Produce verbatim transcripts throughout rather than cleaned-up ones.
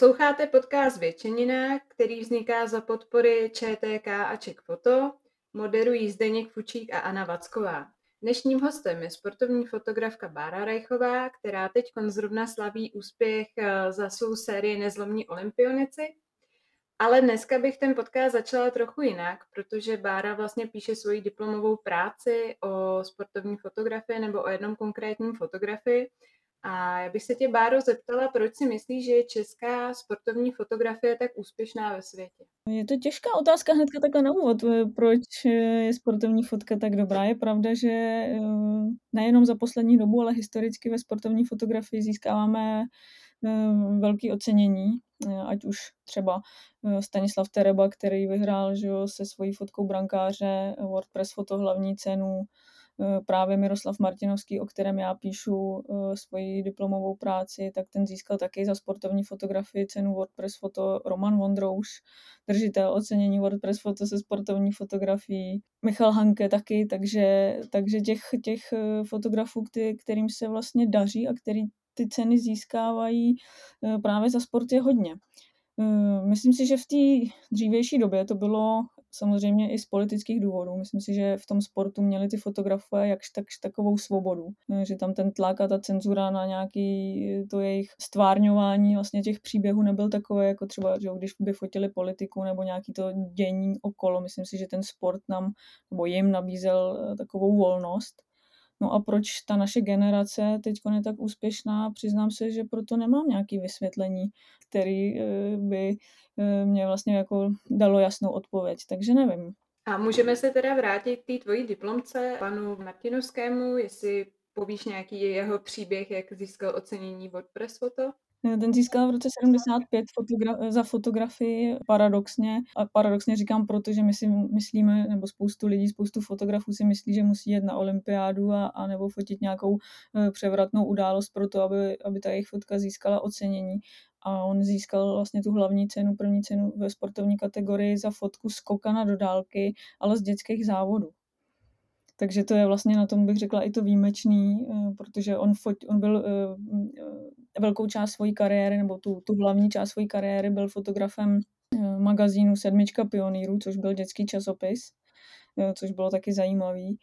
Posloucháte podcast Většenina, který vzniká za podpory Č T K a Čekfoto, moderují Zdeněk Fučík a Anna Vacková. Dnešním hostem je sportovní fotografka Bára Rajchová, která teď zrovna slaví úspěch za svou sérii Nezlomní olympionici. Ale dneska bych ten podcast začala trochu jinak, protože Bára vlastně píše svoji diplomovou práci o sportovní fotografii nebo o jednom konkrétním fotografii. A já bych se tě, Báro, zeptala, proč si myslíš, že je česká sportovní fotografie tak úspěšná ve světě? Je to těžká otázka hnedka takhle na úvod, proč je sportovní fotka tak dobrá. Je pravda, že nejenom za poslední dobu, ale historicky ve sportovní fotografii získáváme velké ocenění, ať už třeba Stanislav Tereba, který vyhrál že jo, se svojí fotkou brankáře World Press Photo hlavní cenu, právě Miroslav Martinovský, o kterém já píšu svoji diplomovou práci, tak ten získal taky za sportovní fotografii cenu World Press Photo. Roman Vondrouš, držitel ocenění World Press Photo se sportovní fotografií. Michal Hanke taky, takže, takže těch, těch fotografů, kterým se vlastně daří a který ty ceny získávají právě za sport, je hodně. Myslím si, že v té dřívější době to bylo samozřejmě i z politických důvodů. Myslím si, že v tom sportu měli ty fotografové jakž takž takovou svobodu, že tam ten tlak a ta cenzura na nějaký to jejich stvárňování vlastně těch příběhů nebyl takové, jako třeba, že když by fotili politiku nebo nějaký to dění okolo. Myslím si, že ten sport nám, nebo jim nabízel takovou volnost. No a proč ta naše generace teď je tak úspěšná? Přiznám se, že proto nemám nějaké vysvětlení, které by mě vlastně jako dalo jasnou odpověď, takže nevím. A můžeme se teda vrátit k té tvojí diplomce, panu Martinovskému, jestli povíš nějaký jeho příběh, jak získal ocenění World Press Photo? Ten získal v roce sedmdesát pět fotogra- za fotografii paradoxně. A paradoxně říkám, protože my si myslíme, nebo spoustu lidí, spoustu fotografů si myslí, že musí jet na olympiádu a, a nebo fotit nějakou převratnou událost pro to, aby, aby ta jejich fotka získala ocenění. A on získal vlastně tu hlavní cenu, první cenu ve sportovní kategorii za fotku skokana do dálky, ale z dětských závodů. Takže to je vlastně na tom, bych řekla, i to výjimečný, protože on, fot, on byl velkou část svojí kariéry, nebo tu, tu hlavní část svojí kariéry byl fotografem magazínu Sedmička pionýrů, což byl dětský časopis, což bylo taky zajímavý,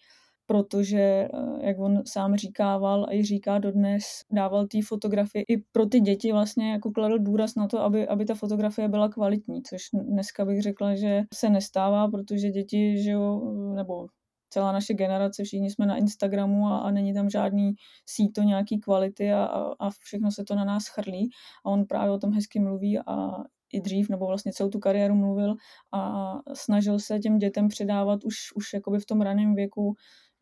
protože, jak on sám říkával a i říká dodnes, dával té fotografii i pro ty děti vlastně, jako kladl důraz na to, aby, aby ta fotografie byla kvalitní, což dneska bych řekla, že se nestává, protože děti, že jo, nebo celá naše generace, všichni jsme na Instagramu a, a není tam žádný síto nějaký kvality a, a všechno se to na nás chrlí. A on právě o tom hezky mluví a i dřív, nebo vlastně celou tu kariéru mluvil a snažil se těm dětem předávat už, už jakoby v tom raném věku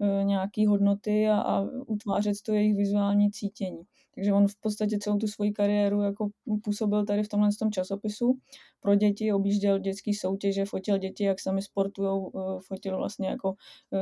e, nějaké hodnoty a, a utvářet to jejich vizuální cítění. Takže on v podstatě celou tu svoji kariéru jako působil tady v tomhle tom časopisu pro děti, objížděl dětský soutěže, fotil děti, jak sami sportujou, fotil vlastně jako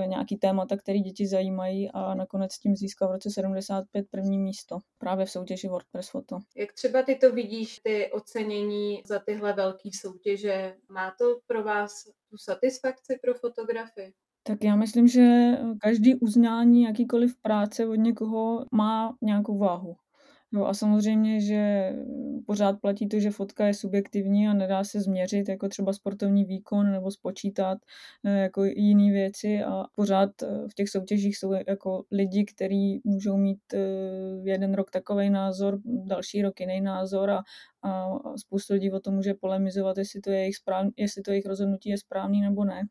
nějaký témata, které děti zajímají a nakonec tím získal v roce sedmdesát pět první místo právě v soutěži World Press Photo. Jak třeba ty to vidíš, ty ocenění za tyhle velké soutěže, má to pro vás tu satisfakci pro fotografii? Tak já myslím, že každý uznání, jakýkoliv práce od někoho má nějakou váhu. No a samozřejmě, že pořád platí to, že fotka je subjektivní a nedá se změřit, jako třeba sportovní výkon nebo spočítat jako jiné věci a pořád v těch soutěžích jsou jako lidi, kteří můžou mít jeden rok takovej názor, další rok jiný názor a, a spoustu lidí o tom může polemizovat, jestli to je jejich správný, jestli to jejich rozhodnutí je správný nebo ne.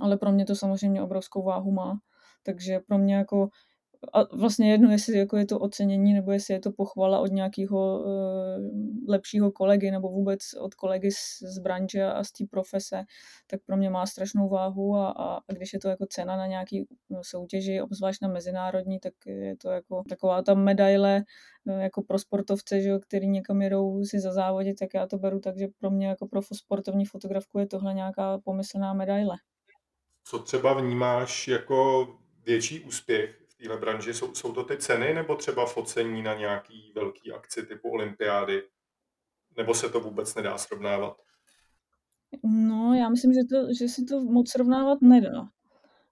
Ale pro mě to samozřejmě obrovskou váhu má, takže pro mě jako a vlastně jedno, jestli jako je to ocenění nebo jestli je to pochvala od nějakého uh, lepšího kolegy nebo vůbec od kolegy z, z branže a z té profese, tak pro mě má strašnou váhu a, a, a když je to jako cena na nějaký soutěži, obzvlášť na mezinárodní, tak je to jako taková ta medaile jako pro sportovce, že jo, který někam jedou si zazávodit, tak já to beru, takže pro mě jako pro sportovní fotografku je tohle nějaká pomyslná medaile. Co třeba vnímáš jako větší úspěch v téhle branži? Jsou, jsou to ty ceny nebo třeba focení na nějaký velký akci typu olympiády? Nebo se to vůbec nedá srovnávat? No, já myslím, že, to, že se to moc srovnávat nedá.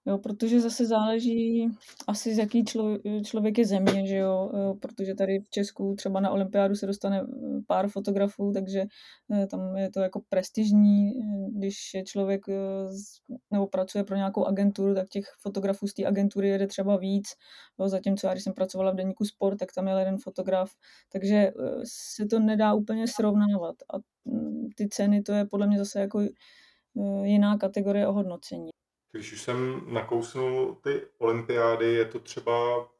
Jo, protože zase záleží asi, z jaký člo, člověk je země, že jo? Protože tady v Česku třeba na olympiádu se dostane pár fotografů, takže tam je to jako prestižní, když je člověk nebo pracuje pro nějakou agenturu, tak těch fotografů z té agentury jede třeba víc, jo? Zatímco já, když jsem pracovala v deníku Sport, tak tam jel jeden fotograf, takže se to nedá úplně srovnávat a ty ceny, to je podle mě zase jako jiná kategorie ohodnocení. Když už jsem nakousnul ty olympiády, je to třeba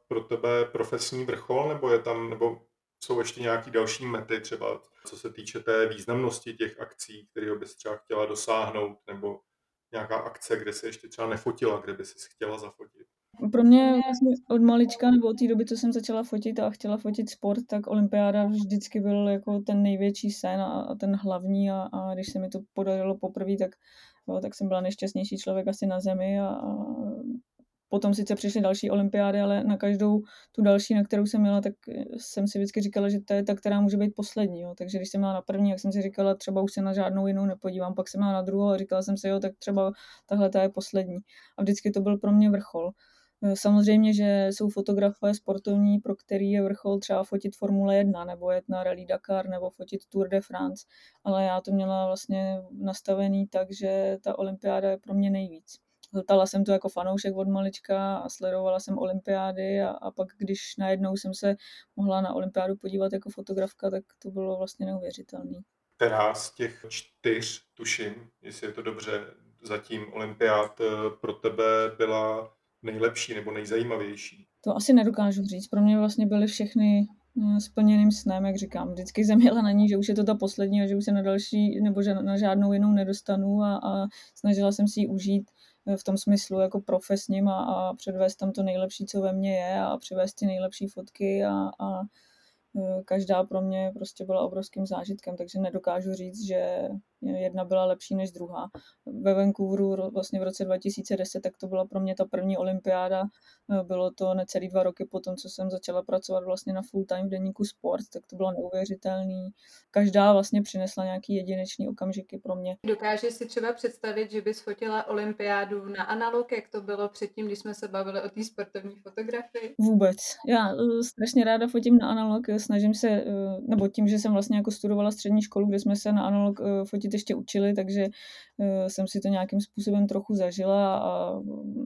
pro tebe profesní vrchol, nebo je tam, nebo jsou ještě nějaké další mety třeba, co se týče té významnosti těch akcí, kterého bys třeba chtěla dosáhnout, nebo nějaká akce, kde se ještě třeba nefotila, kde by si chtěla zafotit? Pro mě od malička nebo od té doby, co jsem začala fotit a chtěla fotit sport, tak olympiáda vždycky byl jako ten největší sen a, a ten hlavní a, a když se mi to podařilo poprvé, tak jo, tak jsem byla nejšťastnější člověk asi na zemi a, a potom sice přišly další olympiády, ale na každou tu další, na kterou jsem měla, tak jsem si vždycky říkala, že to je ta, která může být poslední. Jo. Takže když jsem měla na první, jak jsem si říkala, třeba už se na žádnou jinou nepodívám, pak jsem měla na druhou a říkala jsem si, jo, tak třeba tahle ta je poslední. A vždycky to byl pro mě vrchol. Samozřejmě, že jsou fotografové sportovní, pro který je vrchol třeba fotit Formule jedna nebo jet na Rally Dakar nebo fotit Tour de France, ale já to měla vlastně nastavený tak, že ta olympiáda je pro mě nejvíc. Hltala jsem to jako fanoušek od malička a sledovala jsem olympiády a, a pak, když najednou jsem se mohla na olympiádu podívat jako fotografka, tak to bylo vlastně neuvěřitelné. Která z těch čtyř, tuším, jestli je to dobře, zatím olympiád pro tebe byla nejlepší nebo nejzajímavější? To asi nedokážu říct. Pro mě vlastně byly všechny splněným snem, jak říkám. Vždycky jsem jela na ní, že už je to ta poslední a že už se na další nebo že na žádnou jinou nedostanu a, a snažila jsem si ji užít v tom smyslu jako profesním a, a předvést tam to nejlepší, co ve mně je a přivést ty nejlepší fotky a, a každá pro mě prostě byla obrovským zážitkem, takže nedokážu říct, že jedna byla lepší než druhá. Ve Vancouveru vlastně v roce dva tisíce deset, tak to byla pro mě ta první olympiáda, bylo to necelý dva roky po tom, co jsem začala pracovat vlastně na full time v deníku Sport, tak to bylo neuvěřitelný. Každá vlastně přinesla nějaký jedinečný okamžiky pro mě. Dokážeš si třeba představit, že bys fotila olympiádu na analog, jak to bylo předtím, když jsme se bavili o té sportovní fotografii? Vůbec. Já strašně ráda fotím na analog, snažím se, nebo tím, že jsem vlastně jako studovala střední školu, kde jsme se na analog fotit ještě učili, takže jsem si to nějakým způsobem trochu zažila a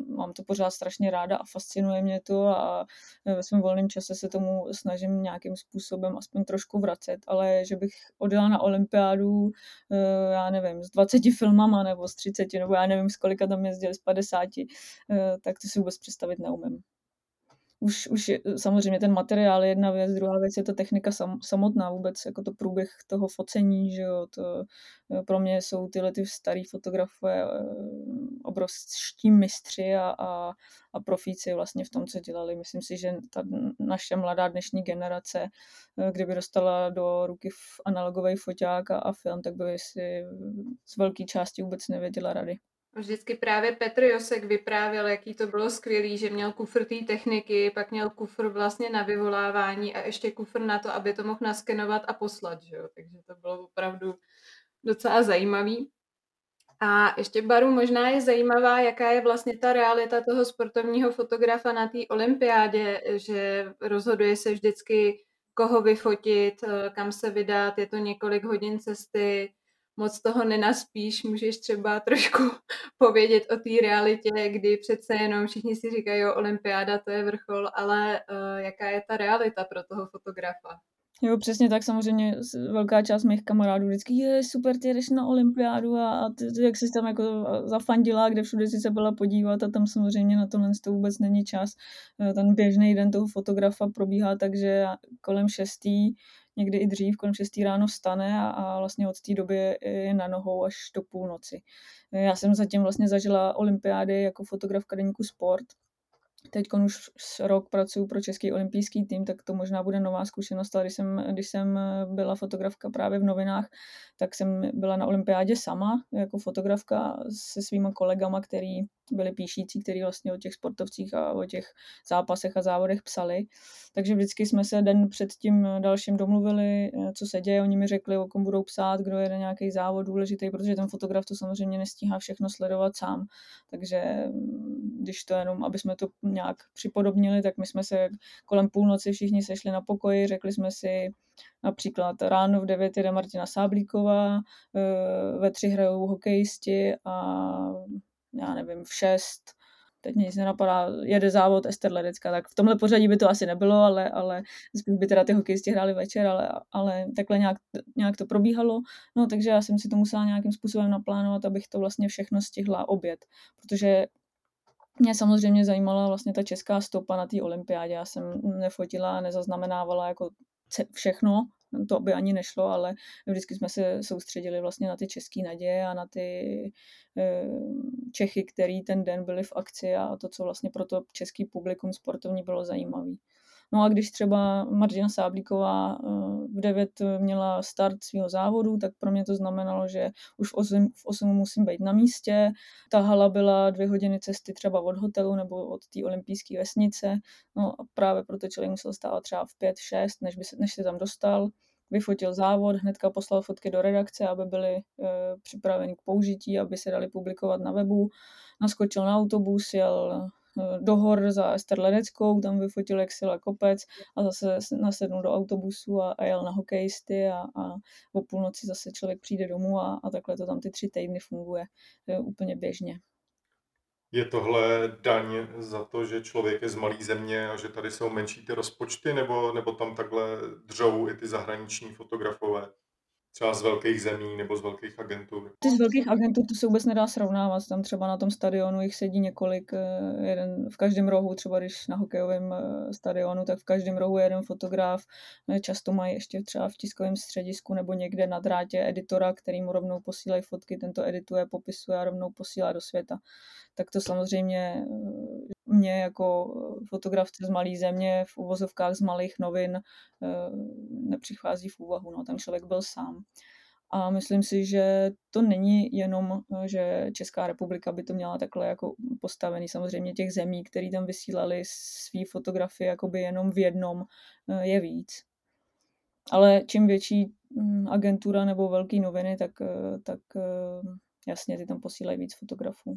mám to pořád strašně ráda a fascinuje mě to a ve svém volném čase se tomu snažím nějakým způsobem aspoň trošku vracet, ale že bych odjela na olympiádu, já nevím, s dvaceti filmama nebo s třiceti, nebo já nevím, z kolika tam jezdili, z padesáti, tak to si vůbec představit neumím. Už, už je, samozřejmě ten materiál je jedna věc, druhá věc je ta technika sam, samotná vůbec, jako to průběh toho focení, že jo, to pro mě jsou tyhle ty starý fotografové obrovští mistři a, a, a profíci vlastně v tom, co dělali. Myslím si, že ta naše mladá dnešní generace, kdyby dostala do ruky analogový foťák a, a film, tak by si z velké části vůbec nevěděla rady. Vždycky právě Petr Josek vyprávěl, jaký to bylo skvělý, že měl kufr té techniky, pak měl kufr vlastně na vyvolávání a ještě kufr na to, aby to mohl naskenovat a poslat, že jo? Takže to bylo opravdu docela zajímavý. A ještě, Baru, možná je zajímavá, jaká je vlastně ta realita toho sportovního fotografa na té olympiádě, že rozhoduje se vždycky, koho vyfotit, kam se vydat, je to několik hodin cesty, moc toho nenaspíš, můžeš třeba trošku povědět o té realitě, kdy přece jenom všichni si říkají, jo, olympiáda, to je vrchol, ale uh, jaká je ta realita pro toho fotografa? Jo, přesně tak, samozřejmě velká část mých kamarádů vždycky je super, ty jdeš na olympiádu a, a ty, ty, jak jsi tam jako zafandila, kde všude jsi se byla podívat a tam samozřejmě na tohle to vůbec není čas. Ten běžný den toho fotografa probíhá, takže kolem šestý, někdy i dřív, kolem šestý ráno vstane a, a vlastně od té doby je na nohou až do půlnoci. Já jsem zatím vlastně zažila olympiády jako fotografka deníku Sport. Teď už rok pracuji pro Český olympijský tým, tak to možná bude nová zkušenost, ale když jsem, když jsem byla fotografka právě v novinách, tak jsem byla na olympiádě sama jako fotografka se svýma kolegama, který byli píšící, kteří vlastně o těch sportovcích a o těch zápasech a závodech psali. Takže vždycky jsme se den před tím dalším domluvili, co se děje, oni mi řekli, o kom budou psát, kdo je na nějaký závod důležitý, protože ten fotograf to samozřejmě nestíhá všechno sledovat sám. Takže když to jenom, aby jsme to nějak připodobnili, tak my jsme se kolem půlnoci všichni sešli na pokoji, řekli jsme si, například ráno v devět jede Martina Sáblíková, ve tři hrajou hokejisti a já nevím, v šest, teď mě nic nenapadá, jede závod Ester Ledecká, tak v tomhle pořadí by to asi nebylo, ale, ale spíš by teda ty hokejisti hráli večer, ale, ale takhle nějak, nějak to probíhalo, no takže já jsem si to musela nějakým způsobem naplánovat, abych to vlastně všechno stihla oběd, protože mě samozřejmě zajímala vlastně ta česká stopa na té olympiádě, já jsem nefotila, nezaznamenávala jako všechno, to by ani nešlo, ale vždycky jsme se soustředili vlastně na ty český naděje a na ty Čechy, který ten den byli v akci a to, co vlastně pro to český publikum sportovní bylo zajímavý. No a když třeba Martina Sáblíková v devět měla start svého závodu, tak pro mě to znamenalo, že už v osm, v osm musím být na místě. Ta hala byla dvě hodiny cesty třeba od hotelu nebo od té olympijské vesnice. No a právě proto člověk musel stávat třeba v pět, šest, než, by se, než se tam dostal. Vyfotil závod, hnedka poslal fotky do redakce, aby byly e, připraveny k použití, aby se dali publikovat na webu. Naskočil na autobus, jel do hor za Ester Ledeckou, tam vyfotil, jak sjela kopec a zase nasednul do autobusu a, a jel na hokejisty a, a o půlnoci zase člověk přijde domů a, a takhle to tam ty tři týdny funguje úplně běžně. Je tohle daň za to, že člověk je z malý země a že tady jsou menší ty rozpočty, nebo, nebo tam takhle dřou i ty zahraniční fotografové? Třeba z velkých zemí nebo z velkých agentur. Ty z velkých agentur to se vůbec nedá srovnávat. Tam třeba na tom stadionu jich sedí několik, jeden v každém rohu, třeba když na hokejovém stadionu, tak v každém rohu je jeden fotograf. Často mají ještě třeba v tiskovém středisku nebo někde na drátě editora, který mu rovnou posílají fotky, ten to edituje, popisuje a rovnou posílá do světa. Tak to samozřejmě mě jako fotografce z malé země v uvozovkách z malých novin nepřichází v úvahu. No, ten člověk byl sám. A myslím si, že to není jenom, že Česká republika by to měla takhle jako postavený. Samozřejmě těch zemí, které tam vysílali svý fotografie jakoby jenom v jednom, je víc. Ale čím větší agentura nebo velký noviny, tak, tak jasně ty tam posílají víc fotografů.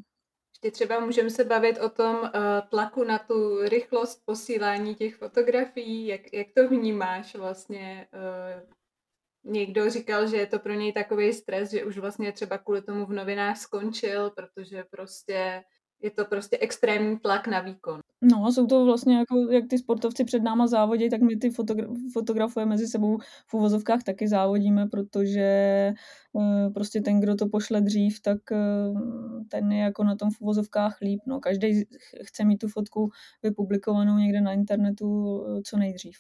Ještě třeba můžeme se bavit o tom uh, tlaku na tu rychlost posílání těch fotografií. Jak, jak to vnímáš vlastně? Uh, někdo říkal, že je to pro něj takový stres, že už vlastně třeba kvůli tomu v novinách skončil, protože prostě je to prostě extrémní tlak na výkon. No, jsou to vlastně, jako, jak ty sportovci před náma závodějí, tak my ty fotogra- fotografuje mezi sebou v uvozovkách taky závodíme, protože uh, prostě ten, kdo to pošle dřív, tak uh, ten je jako na tom v uvozovkách líp. No, každý chce mít tu fotku vypublikovanou někde na internetu co nejdřív.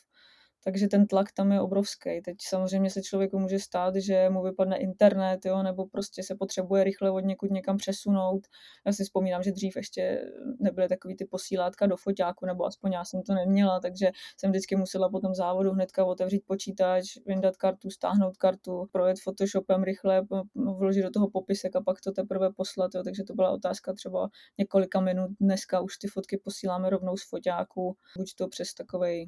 Takže ten tlak tam je obrovský. Teď samozřejmě se člověku může stát, že mu vypadne internet, jo, nebo prostě se potřebuje rychle od někud někam přesunout. Já si vzpomínám, že dřív ještě nebyly takový ty posílátka do foťáku, nebo aspoň já jsem to neměla, takže jsem vždycky musela po tom závodu hnedka otevřít počítač, vyndat kartu, stáhnout kartu, projet Photoshopem rychle, vložit do toho popisek a pak to teprve poslat. Jo. Takže to byla otázka třeba několika minut. Dneska už ty fotky posíláme rovnou z foťáku, buď to přes takovej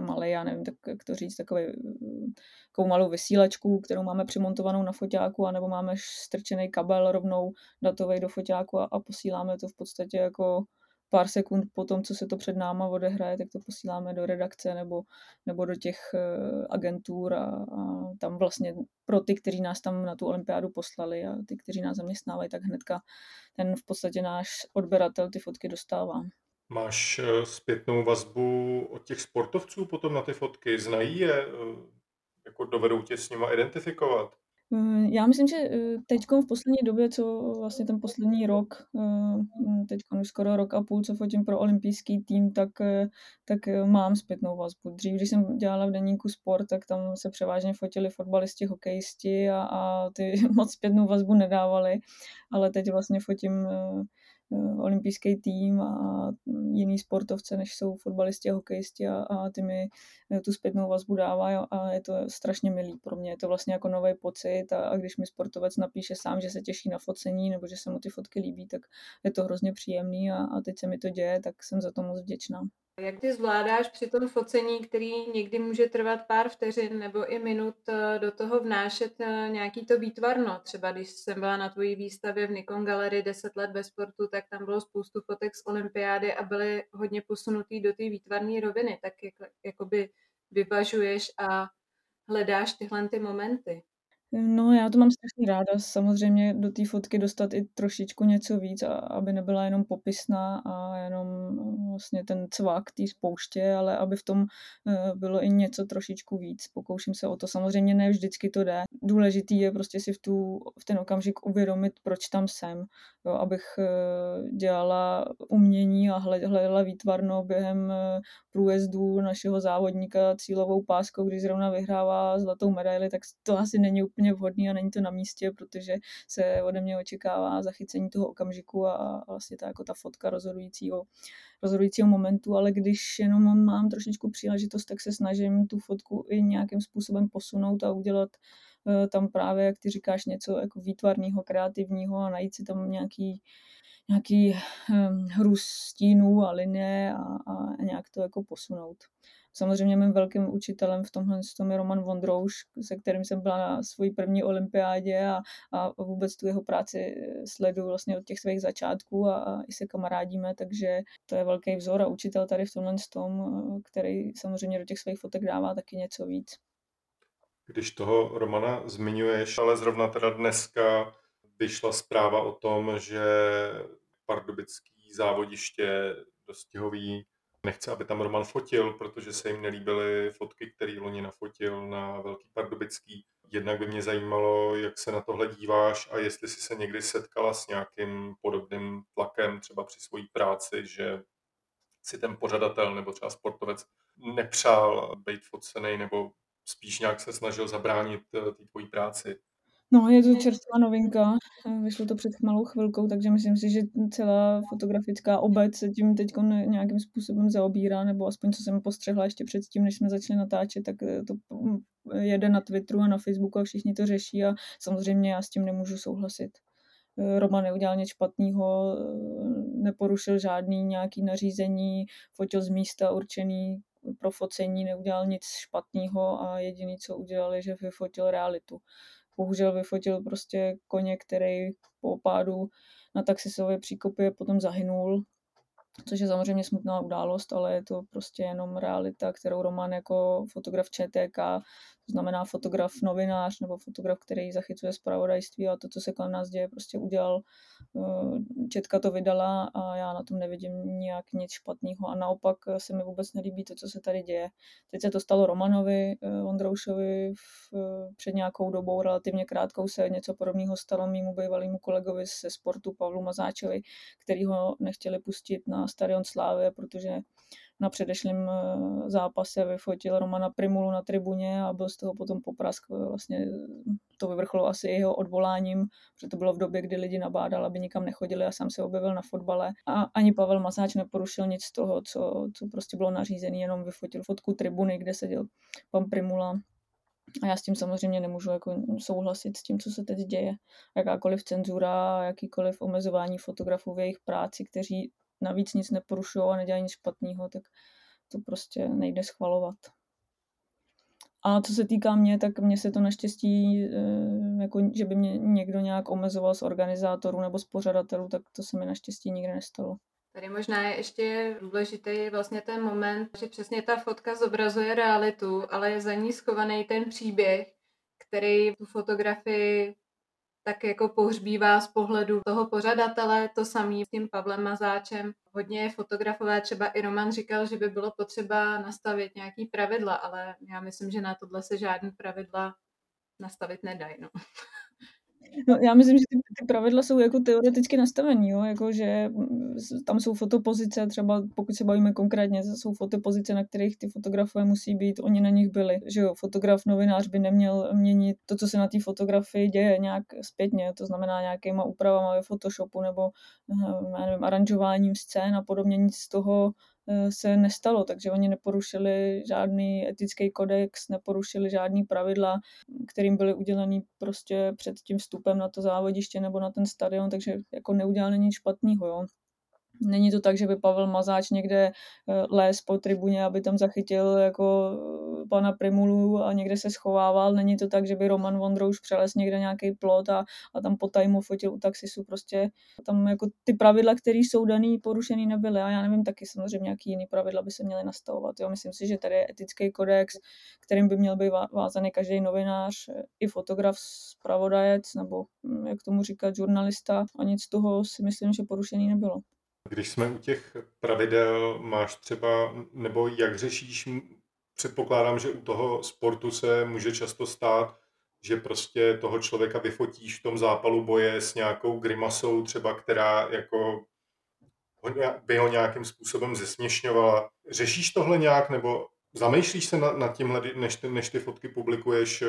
malej, já nevím, tak, jak to říct, takovou malou vysílačku, kterou máme přimontovanou na foťáku, anebo máme strčený kabel rovnou datovej do foťáku a, a posíláme to v podstatě jako pár sekund po tom, co se to před náma odehraje, tak to posíláme do redakce nebo, nebo do těch agentur a, a tam vlastně pro ty, kteří nás tam na tu olympiádu poslali a ty, kteří nás zaměstnávají, tak hnedka ten v podstatě náš odběratel ty fotky dostává. Máš zpětnou vazbu od těch sportovců potom na ty fotky? Znají je? Jako dovedou tě s nima identifikovat? Já myslím, že teď v poslední době, co vlastně ten poslední rok, teď už skoro rok a půl, co fotím pro olympijský tým, tak, tak mám zpětnou vazbu. Dřív, když jsem dělala v deníku Sport, tak tam se převážně fotili fotbalisti, hokejisti a, a ty moc zpětnou vazbu nedávali, ale teď vlastně fotím olympijský tým a jiný sportovce, než jsou fotbalisti a hokejisti a, a ty mi tu zpětnou vazbu dávají a je to strašně milý pro mě. Je to vlastně jako nový pocit a, a když mi sportovec napíše sám, že se těší na focení nebo že se mu ty fotky líbí, tak je to hrozně příjemný a, a teď se mi to děje, tak jsem za to moc vděčná. Jak ty zvládáš při tom focení, který někdy může trvat pár vteřin nebo i minut, do toho vnášet nějaký to výtvarno? Třeba když jsem byla na tvojí výstavě v Nikon galerii deset let bez sportu, tak tam bylo spoustu fotek z olympiády a byly hodně posunutý do té výtvarné roviny. Tak jak, jakoby vyvažuješ a hledáš tyhle ty momenty? No, já to mám strašně ráda, samozřejmě do té fotky dostat i trošičku něco víc, a, aby nebyla jenom popisná a jenom vlastně ten cvak té spouště, ale aby v tom bylo i něco trošičku víc. Pokouším se o to, samozřejmě ne vždycky to jde. Důležitý je prostě si v, tu, v ten okamžik uvědomit, proč tam jsem, jo, abych dělala umění a hledala výtvarno během průjezdu našeho závodníka cílovou páskou, když zrovna vyhrává zlatou medaili, tak to asi není úplně vhodný a není to na místě, protože se ode mě očekává zachycení toho okamžiku a vlastně ta, jako ta fotka rozhodujícího, rozhodujícího momentu, ale když jenom mám trošičku příležitost, tak se snažím tu fotku i nějakým způsobem posunout a udělat tam právě, jak ty říkáš, něco jako výtvarného, kreativního a najít si tam nějaký nějaký hru stínů a linie a, a nějak to jako posunout. Samozřejmě mým velkým učitelem v tomhle je Roman Vondrouš, se kterým jsem byla na své první olympiádě a, a vůbec tu jeho práci sleduju vlastně od těch svých začátků a, a i se kamarádíme, takže to je velký vzor a učitel tady v tomhle tom, který samozřejmě do těch svých fotek dává taky něco víc. Když toho Romana zmiňuješ, ale zrovna teda dneska vyšla zpráva o tom, že pardubický závodiště dostihový nechce, aby tam Roman fotil, protože se jim nelíbily fotky, které loni nafotil na Velký pardubický. Jednak by mě zajímalo, jak se na tohle díváš a jestli jsi se někdy setkala s nějakým podobným tlakem třeba při své práci, že si ten pořadatel nebo třeba sportovec nepřál být focenej nebo spíš nějak se snažil zabránit té tvojí práci. No, je to čerstvá novinka, vyšlo to před malou chvilkou, takže myslím si, že celá fotografická obec se tím teď nějakým způsobem zaobírá, nebo aspoň co jsem postřehla ještě předtím, než jsme začali natáčet, tak to jede na Twitteru a na Facebooku a všichni to řeší a samozřejmě já s tím nemůžu souhlasit. Roman neudělal nic špatného, neporušil žádný nějaký nařízení, fotil z místa určený pro focení, neudělal nic špatného a jediné, co udělal, je, že vyfotil realitu. Bohužel vyfotil prostě koně, který po pádu na taxisové příkopě potom zahynul, což je samozřejmě smutná událost, ale je to prostě jenom realita, kterou Roman jako fotograf Č T K, to znamená fotograf novinář nebo fotograf, který zachycuje zpravodajství a to, co se kolem nás děje, prostě udělal. Četka to vydala a já na tom nevidím nějak nic špatného a naopak se mi vůbec nelíbí to, co se tady děje. Teď se to stalo Romanovi Vondroušovi, před nějakou dobou relativně krátkou se něco podobného stalo mému bývalému kolegovi ze sportu Pavlu Mazáčovi, který ho nechtěli pustit na stadion Slávy, protože na předešlém zápase vyfotil Romana Primulu na tribuně a byl z toho potom poprask. Vlastně to vyvrchlo asi jeho odvoláním, protože to bylo v době, kdy lidi nabádal, aby nikam nechodili a sám se objevil na fotbale. A ani Pavel Mazáč neporušil nic z toho, co, co prostě bylo nařízené, jenom vyfotil fotku tribuny, kde seděl pan Primula. A já s tím samozřejmě nemůžu jako souhlasit s tím, co se teď děje. Jakákoliv cenzura, jakýkoliv omezování fotografů v jejich práci, kteří navíc nic neporušují a nedělají nic špatného, tak to prostě nejde schvalovat. A co se týká mě, tak mně se to naštěstí, jako, že by mě někdo nějak omezoval z organizátorů nebo z pořadatelů, tak to se mi naštěstí nikdy nestalo. Tady možná je ještě důležitý vlastně ten moment, že přesně ta fotka zobrazuje realitu, ale je za ní schovaný ten příběh, který tu fotografii tak jako pohřbívá z pohledu toho pořadatele, to samý s tím Pavlem Mazáčem. Hodně fotografové, třeba i Roman říkal, že by bylo potřeba nastavit nějaký pravidla, ale já myslím, že na tohle se žádný pravidla nastavit nedají. No. No, já myslím, že ty, ty pravidla jsou jako teoreticky nastavení, jo? Jako, že tam jsou fotopozice, třeba pokud se bavíme konkrétně, jsou fotopozice, na kterých ty fotografové musí být, oni na nich byli, že jo, fotograf, novinář by neměl měnit to, co se na té fotografii děje nějak zpětně, to znamená nějakýma úpravama ve Photoshopu nebo nevím, aranžováním scén a podobně, nic z toho se nestalo, takže oni neporušili žádný etický kodex, neporušili žádný pravidla, kterým byly udělený prostě před tím vstupem na to závodiště nebo na ten stadion, takže jako neudělali nic špatného, jo. Není to tak, že by Pavel Mazáč někde léz po tribuně, aby tam zachytil jako pana Primulu a někde se schovával. Není to tak, že by Roman Vondrouš přelez někde nějaký plot a, a tam po tajmu fotil u taxisu. Prostě tam jako ty pravidla, které jsou daný, porušený nebyly. A já nevím, taky samozřejmě nějaký jiný pravidla by se měly nastavovat. Jo, myslím si, že tady je etický kodex, kterým by měl být vázaný každý novinář, i fotograf, zpravodajec, nebo jak tomu říkat, žurnalista. A nic z toho si myslím, že porušený nebylo. Když jsme u těch pravidel, máš třeba, nebo jak řešíš, předpokládám, že u toho sportu se může často stát, že prostě toho člověka vyfotíš v tom zápalu boje s nějakou grimasou třeba, která jako by ho nějakým způsobem zesměšňovala. Řešíš tohle nějak, nebo zamýšlíš se nad, nad tímhle, než ty, než ty fotky publikuješ,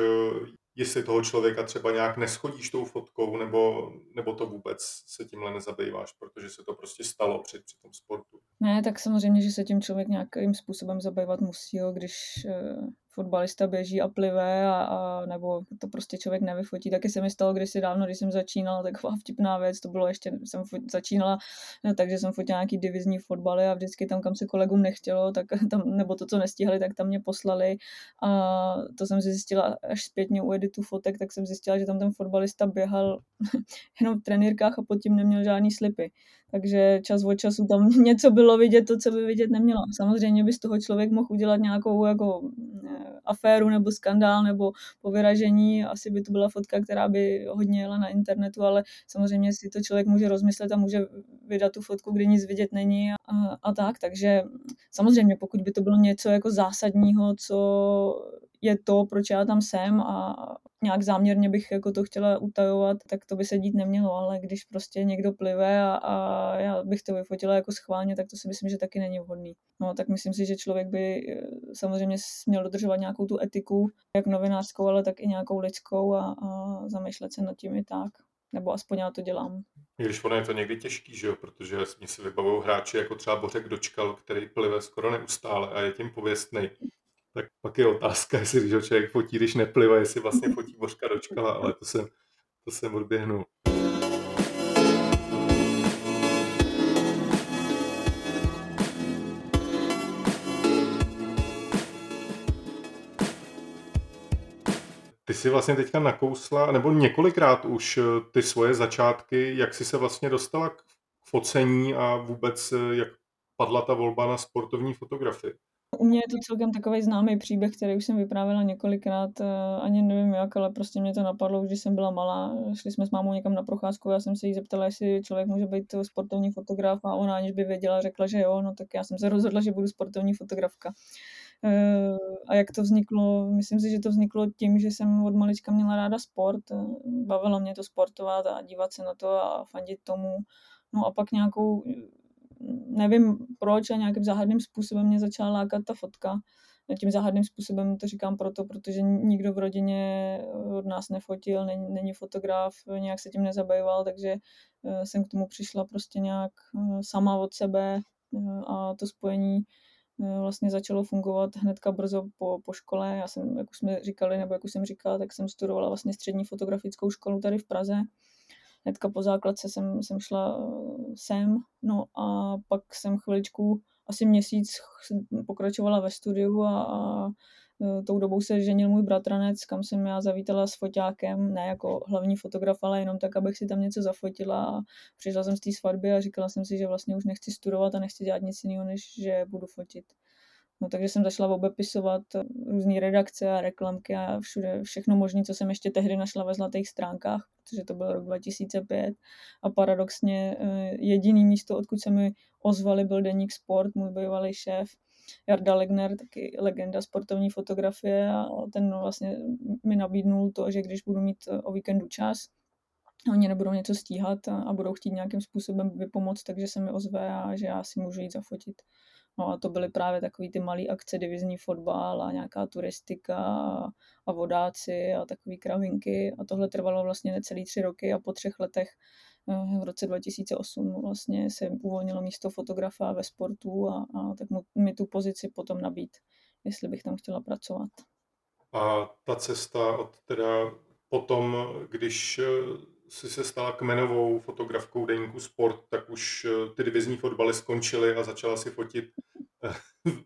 jestli toho člověka třeba nějak neschodíš tou fotkou, nebo, nebo to vůbec se tímhle nezabýváš, protože se to prostě stalo při, při tom sportu? Ne, tak samozřejmě, že se tím člověk nějakým způsobem zabývat musí, jo, když e, fotbalista běží a plive, a, a, nebo to prostě člověk nevyfotí. Taky se mi stalo kdysi dávno, když jsem začínala, taková vtipná věc, to bylo ještě, jsem fot, začínala, no, takže jsem fotila nějaký divizní fotbaly a vždycky tam, kam se kolegům nechtělo, tak tam, nebo to, co nestíhali, tak tam mě poslali. A to jsem zjistila až zpětně u editu fotek, tak jsem zjistila, že tam ten fotbalista běhal jenom v trenýrkách a pod tím neměl žádný slipy. Takže čas od času tam něco bylo vidět, to, co by vidět nemělo. Samozřejmě by z toho člověk mohl udělat nějakou jako aféru nebo skandál nebo povyražení. Asi by to byla fotka, která by hodně jela na internetu, ale samozřejmě si to člověk může rozmyslet a může vydat tu fotku, kde nic vidět není a, a tak. Takže samozřejmě, pokud by to bylo něco jako zásadního, co je to, proč já tam jsem a nějak záměrně bych jako to chtěla utajovat, tak to by se dít nemělo, ale když prostě někdo plive a, a já bych to vyfotila jako schválně, tak to si myslím, že taky není vhodný. No tak myslím si, že člověk by samozřejmě měl dodržovat nějakou tu etiku, jak novinářskou, ale tak i nějakou lidskou a, a zamýšlet se nad tím i tak. Nebo aspoň já to dělám. Když ono je to někdy těžký, že jo, protože mě se vybavují hráči jako třeba Bořek Dočkal, který plive skoro neustále a je tím pověstnej. Tak pak je otázka, jestli když ho člověk fotí, když nepliva, jestli vlastně fotí Bořka Dočkala, ale to jsem, to jsem odběhnul. Ty jsi vlastně teďka nakousla, nebo několikrát už ty svoje začátky, jak jsi se vlastně dostala k focení a vůbec jak padla ta volba na sportovní fotografii? U mě je to celkem takový známý příběh, který už jsem vyprávěla několikrát, ani nevím jak, ale prostě mě to napadlo, když jsem byla malá. Šli jsme s mámou někam na procházku, já jsem se jí zeptala, jestli člověk může být sportovní fotograf a ona, aniž by věděla, řekla, že jo, no tak já jsem se rozhodla, že budu sportovní fotografka. A jak to vzniklo? Myslím si, že to vzniklo tím, že jsem od malička měla ráda sport, bavilo mě to sportovat a dívat se na to a fandit tomu. No a pak nějakou... nevím proč a nějakým záhadným způsobem mě začala lákat ta fotka. Tím záhadným způsobem to říkám proto, protože nikdo v rodině od nás nefotil, není, není fotograf, nějak se tím nezabýval, takže jsem k tomu přišla prostě nějak sama od sebe a to spojení vlastně začalo fungovat hnedka brzo po, po škole. Já jsem, jak už jsme říkali, nebo jak už jsem říkala, tak jsem studovala vlastně střední fotografickou školu tady v Praze. Hnedka po základce jsem, jsem šla sem, no a pak jsem chviličku, asi měsíc pokračovala ve studiu a, a tou dobou se ženil můj bratranec, kam jsem já zavítala s foťákem, ne jako hlavní fotograf, ale jenom tak, abych si tam něco zafotila a přišla jsem z té svatby a říkala jsem si, že vlastně už nechci studovat a nechci dělat nic jiného, než že budu fotit. No, takže jsem začala obepisovat různé redakce a reklamky a všude všechno možné, co jsem ještě tehdy našla ve zlatých stránkách, protože to byl rok dva tisíce pět a paradoxně jediný místo, odkud se mi ozvali, byl deník Sport, můj bývalý šéf Jarda Legner, taky legenda sportovní fotografie a ten vlastně mi nabídnul to, že když budu mít o víkendu čas oni nebudou něco stíhat a, a budou chtít nějakým způsobem vypomoct, takže se mi ozve a že já si můžu jít zafotit. No a to byly právě takový ty malý akce, divizní fotbal a nějaká turistika a, a vodáci a takový kravinky. A tohle trvalo vlastně necelý tři roky a po třech letech v roce dva tisíce osm vlastně se uvolnilo místo fotografa ve sportu a, a tak mu, mi tu pozici potom nabít, jestli bych tam chtěla pracovat. A ta cesta od teda potom, když si se stala kmenovou fotografkou deníku Sport, tak už ty divizní fotbaly skončily a začala si fotit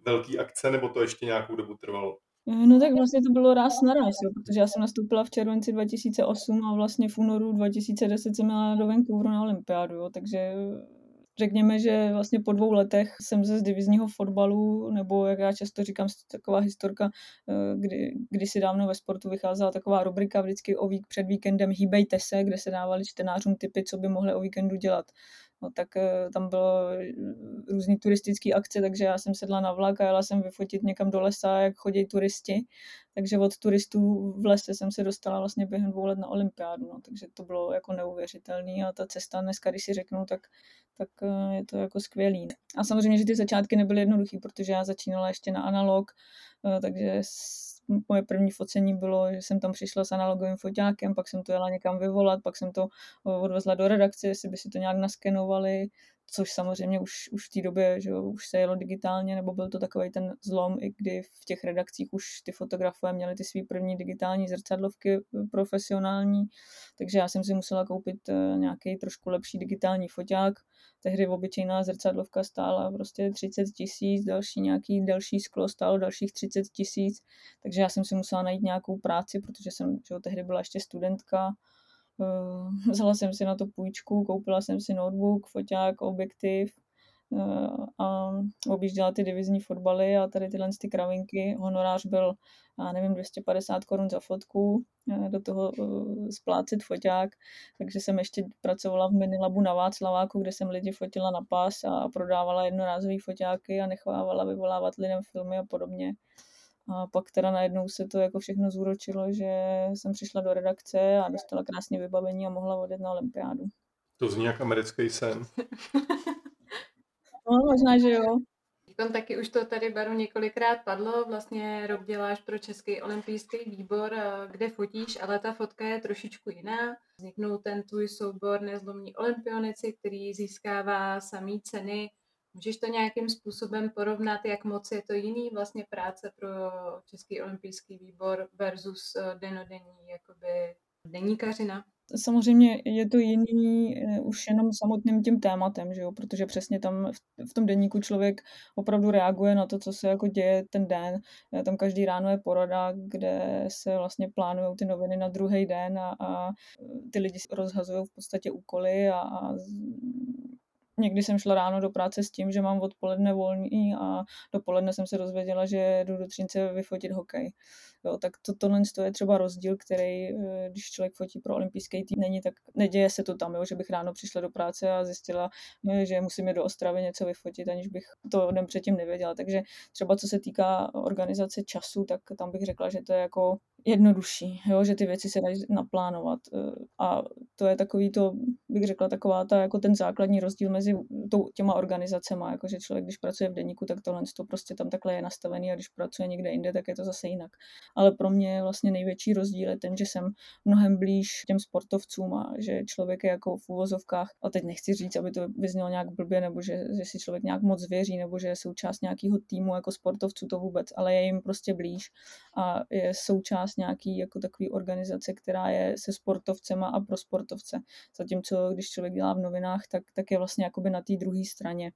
velký akce, nebo to ještě nějakou dobu trvalo? No tak vlastně to bylo ráz na ráz, jo, protože já jsem nastoupila v červenci dva tisíce osm a vlastně v únoru dva tisíce deset jsem jela do Vancouveru na olympiádu, jo, takže řekněme, že vlastně po dvou letech jsem ze z divizního fotbalu, nebo jak já často říkám, taková historka, kdy, kdy si dávno ve Sportu vycházela taková rubrika vždycky o vík před víkendem Hýbejte se, kde se dávali čtenářům tipy, co by mohli o víkendu dělat. No, tak tam bylo různý turistické akce, takže já jsem sedla na vlak a jela jsem vyfotit někam do lesa, jak chodí turisti. Takže od turistů v lese jsem se dostala vlastně během dvou let na olympiádu. No, takže to bylo jako neuvěřitelné a ta cesta dneska, když si řeknu, tak, tak je to jako skvělý. A samozřejmě, že ty začátky nebyly jednoduchý, protože já začínala ještě na analog, takže moje první focení bylo, že jsem tam přišla s analogovým foťákem, pak jsem to jela někam vyvolat, pak jsem to odvezla do redakce, jestli by si to nějak naskenovali, což samozřejmě už, už v té době, že už se jelo digitálně, nebo byl to takový ten zlom, i kdy v těch redakcích už ty fotografové měli ty svý první digitální zrcadlovky profesionální, takže já jsem si musela koupit nějaký trošku lepší digitální foťák. Tehdy obyčejná zrcadlovka stála prostě třicet tisíc, další nějaký další sklo stálo dalších třicet tisíc, takže já jsem si musela najít nějakou práci, protože jsem že tehdy byla ještě studentka. Vzala jsem si na to půjčku, koupila jsem si notebook, foťák, objektiv a objížděla ty divizní fotbaly a tady tyhle ty kravinky. Honorář byl, já nevím, dvě stě padesát korun za fotku, do toho splácet foťák, takže jsem ještě pracovala v minilabu na Václaváku, kde jsem lidi fotila na pas a prodávala jednorázové foťáky a nechávala vyvolávat lidem filmy a podobně. A pak teda najednou se to jako všechno zúročilo, že jsem přišla do redakce a dostala krásné vybavení a mohla odjet na olympiádu. To zní jak americký sen. No, možná, že jo. Tam taky už to tady, Baru, několikrát padlo. Vlastně rok děláš pro Český olympijský výbor, kde fotíš, ale ta fotka je trošičku jiná. Vzniknul ten tvůj soubor Nezlomní olympionici, který získává samý ceny. Můžeš to nějakým způsobem porovnat, jak moc je to jiný vlastně práce pro Český olympijský výbor versus denodenní jakoby deníkařina? Samozřejmě je to jiný už jenom samotným tím tématem, že jo? Protože přesně tam v tom deníku člověk opravdu reaguje na to, co se jako děje ten den. Tam každý ráno je porada, kde se vlastně plánují ty noviny na druhý den a, a ty lidi rozhazují v podstatě úkoly a, a někdy jsem šla ráno do práce s tím, že mám odpoledne volný a dopoledne jsem se dozvěděla, že jdu do Třince vyfotit hokej. Jo, tak to, tohle je třeba rozdíl, který, když člověk fotí pro olympijský tým, není tak, neděje se to tam, jo, že bych ráno přišla do práce a zjistila, že musím jít do Ostravy něco vyfotit, aniž bych to den předtím nevěděla. Takže třeba co se týká organizace času, tak tam bych řekla, že to je jako jednodušší, jo, že ty věci se dají naplánovat. A to je takový to, bych řekla, taková ta, jako ten základní rozdíl mezi těma organizacema, jakože člověk, když pracuje v deníku, tak tohle to prostě tam takhle je nastavený a když pracuje někde jinde, tak je to zase jinak. Ale pro mě vlastně největší rozdíl je ten, že jsem mnohem blíž těm sportovcům a že člověk je jako v uvozovkách, a teď nechci říct, aby to vyznělo nějak blbě, nebo že, že si člověk nějak moc věří, nebo že je součást nějakého týmu jako sportovců, to vůbec, ale je jim prostě blíž a je součást nějaký jako takový organizace, která je se sportovcema a pro sportovce. Zatímco když člověk dělá v novinách, tak, tak je vlastně jakoby na té druhé straně,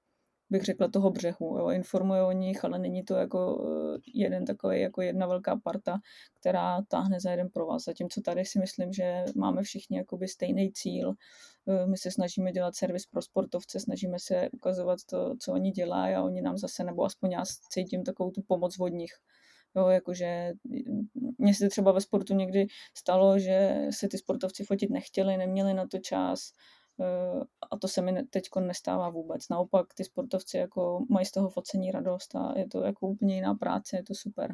bych řekla, toho břehu. Jo. Informuje o nich, ale není to jako jeden takový, jako jedna velká parta, která táhne za jeden pro vás. Zatímco tady si myslím, že máme všichni jakoby stejný cíl. My se snažíme dělat servis pro sportovce, snažíme se ukazovat to, co oni dělají a oni nám zase, nebo aspoň já cítím takovou tu pomoc od nich. Jo, jakože mně se třeba ve sportu někdy stalo, že se ty sportovci fotit nechtěli, neměli na to čas, a to se mi teďko nestává vůbec. Naopak ty sportovci jako mají z toho focení radost a je to jako úplně jiná práce, je to super.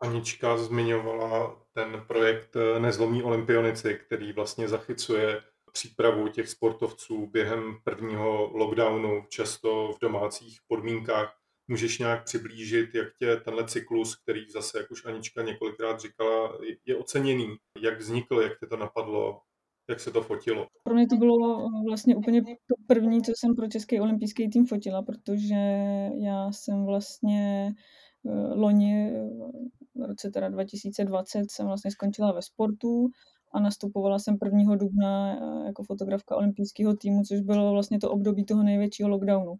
Anička zmiňovala ten projekt Nezlomní olympionici, který vlastně zachycuje přípravu těch sportovců během prvního lockdownu, často v domácích podmínkách. Můžeš nějak přiblížit, jak tě tenhle cyklus, který zase, jak už Anička několikrát říkala, je oceněný, jak vznikl, jak tě to napadlo, jak se to fotilo? Pro mě to bylo vlastně úplně to první, co jsem pro Český olympijský tým fotila, protože já jsem vlastně loni, v roce teda dva tisíce dvacet, jsem vlastně skončila ve sportu a nastupovala jsem prvního dubna jako fotografka olympijského týmu, což bylo vlastně to období toho největšího lockdownu.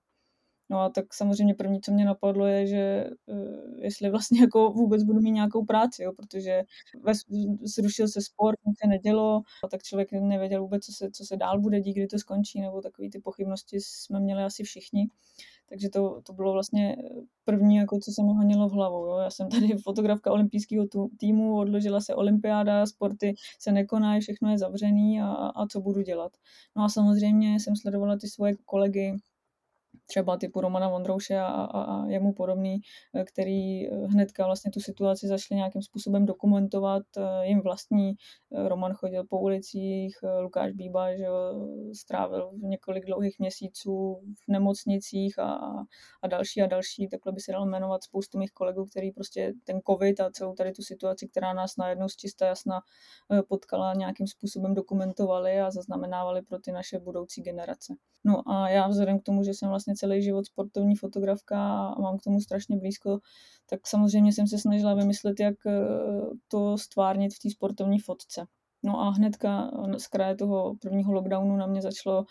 No a tak samozřejmě první, co mě napadlo, je, že jestli vlastně jako vůbec budu mít nějakou práci, jo, protože zrušil se sport, nic se nedělo, a tak člověk nevěděl vůbec, co se, co se dál bude dít, kdy to skončí, nebo takové ty pochybnosti jsme měli asi všichni. Takže to, to bylo vlastně první, jako co se mi honilo v hlavou. Jo. Já jsem tady fotografka olympijského týmu, odložila se olympiáda, sporty se nekonají, všechno je zavřený a, a co budu dělat. No a samozřejmě jsem sledovala ty svoje kolegy, třeba typu Romana Vondrouše a, a, a jemu podobný, který hnedka vlastně tu situaci zašli nějakým způsobem dokumentovat, jim vlastní. Roman chodil po ulicích, Lukáš Bíba, že strávil několik dlouhých měsíců v nemocnicích a, a další a další. Takhle by se dalo jmenovat spoustu mých kolegů, který prostě ten covid a celou tady tu situaci, která nás najednou z čista jasna potkala, nějakým způsobem dokumentovali a zaznamenávali pro ty naše budoucí generace. No a já vzhledem k tomu, že jsem vlastně celý život sportovní fotografka a mám k tomu strašně blízko, tak samozřejmě jsem se snažila vymyslet, jak to stvárnit v té sportovní fotce. No a hnedka z kraje toho prvního lockdownu na mě začalo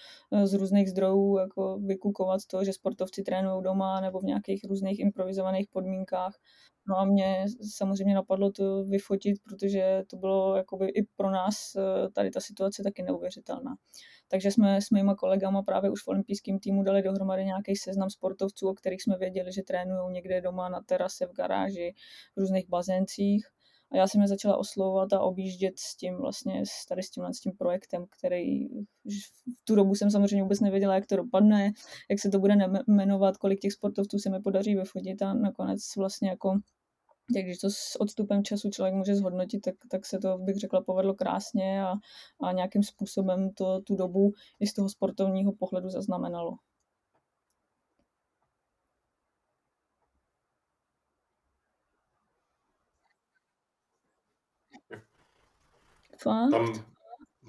z různých zdrojů jako vykukovat to, že sportovci trénují doma nebo v nějakých různých improvizovaných podmínkách. No a mě samozřejmě napadlo to vyfotit, protože to bylo jakoby i pro nás tady ta situace taky neuvěřitelná. Takže jsme s mýma kolegama právě už v olympijském týmu dali dohromady nějaký seznam sportovců, o kterých jsme věděli, že trénují někde doma na terase, v garáži, v různých bazéncích. A já jsem je začala oslovovat a objíždět s tím vlastně, tady s tímhle s tím projektem, který v tu dobu jsem samozřejmě vůbec nevěděla, jak to dopadne, jak se to bude jmenovat, kolik těch sportovců se mi podaří vyfotit a nakonec vlastně jako, takže to s odstupem času člověk může zhodnotit, tak, tak se to, bych řekla, povedlo krásně a, a nějakým způsobem to tu dobu i z toho sportovního pohledu zaznamenalo. Tam,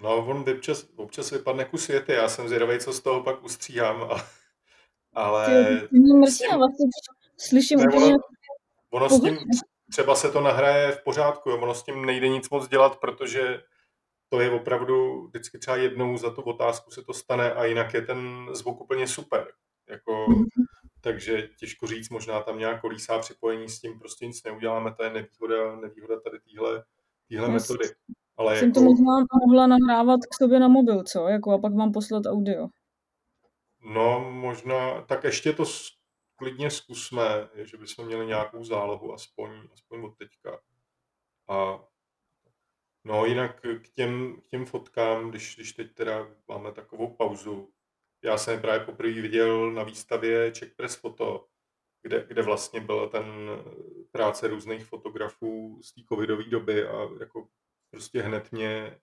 no, on občas, občas vypadne kus věty, já jsem zvědavý, co z toho pak ustříhám, a, ale... Mrzí, vlastně slyším úplně... Ono, ono s tím, třeba se to nahraje v pořádku, jo? Ono s tím nejde nic moc dělat, protože to je opravdu vždycky třeba jednou za tu otázku se to stane a jinak je ten zvuk úplně super, jako... Mm-hmm. Takže těžko říct, možná tam nějak kolísá připojení, s tím prostě nic neuděláme, to je nevýhoda, nevýhoda tady téhle yes. metody. Ale jsem jako... to možná mohla nahrávat k sobě na mobil, co? Jako a pak vám poslat audio. No možná, tak ještě to klidně zkusme, že bychom měli nějakou zálohu, aspoň, aspoň od teďka. A no jinak k těm, k těm fotkám, když, když teď teda máme takovou pauzu, já jsem právě poprvé viděl na výstavě Czech Press Photo, kde, kde vlastně byla ten práce různých fotografů z té covidové doby a jako prostě hned mě,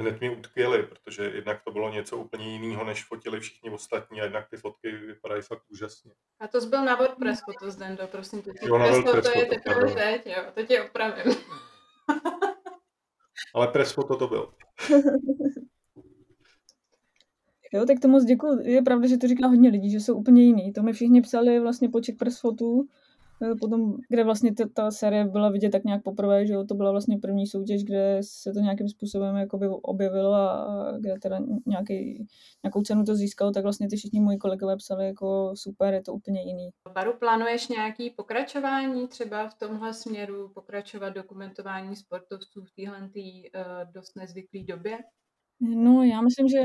hned mě utkvěli, protože jednak to bylo něco úplně jiného, než fotili všichni ostatní a jednak ty fotky vypadají fakt úžasně. A to byl na WordPress foto, Zdendo, prosím tě. Jo, na WordPress foto, to je teprve teď, jo, to tě opravím. Ale press foto to bylo. Jo, tak to moc děkuju. Je pravda, že to říká hodně lidí, že jsou úplně jiný. To mi všichni psali vlastně počet press fotů. Potom, kde vlastně ta, ta série byla vidět tak nějak poprvé, že jo, to byla vlastně první soutěž, kde se to nějakým způsobem jakoby objevilo a kde teda nějaký, nějakou cenu to získalo, tak vlastně ty všichni moji kolegové psali jako super, je to úplně jiný. Baru, plánuješ nějaké pokračování třeba v tomhle směru, pokračovat dokumentování sportovců v téhle tý, uh, dost nezvyklé době? No, já myslím, že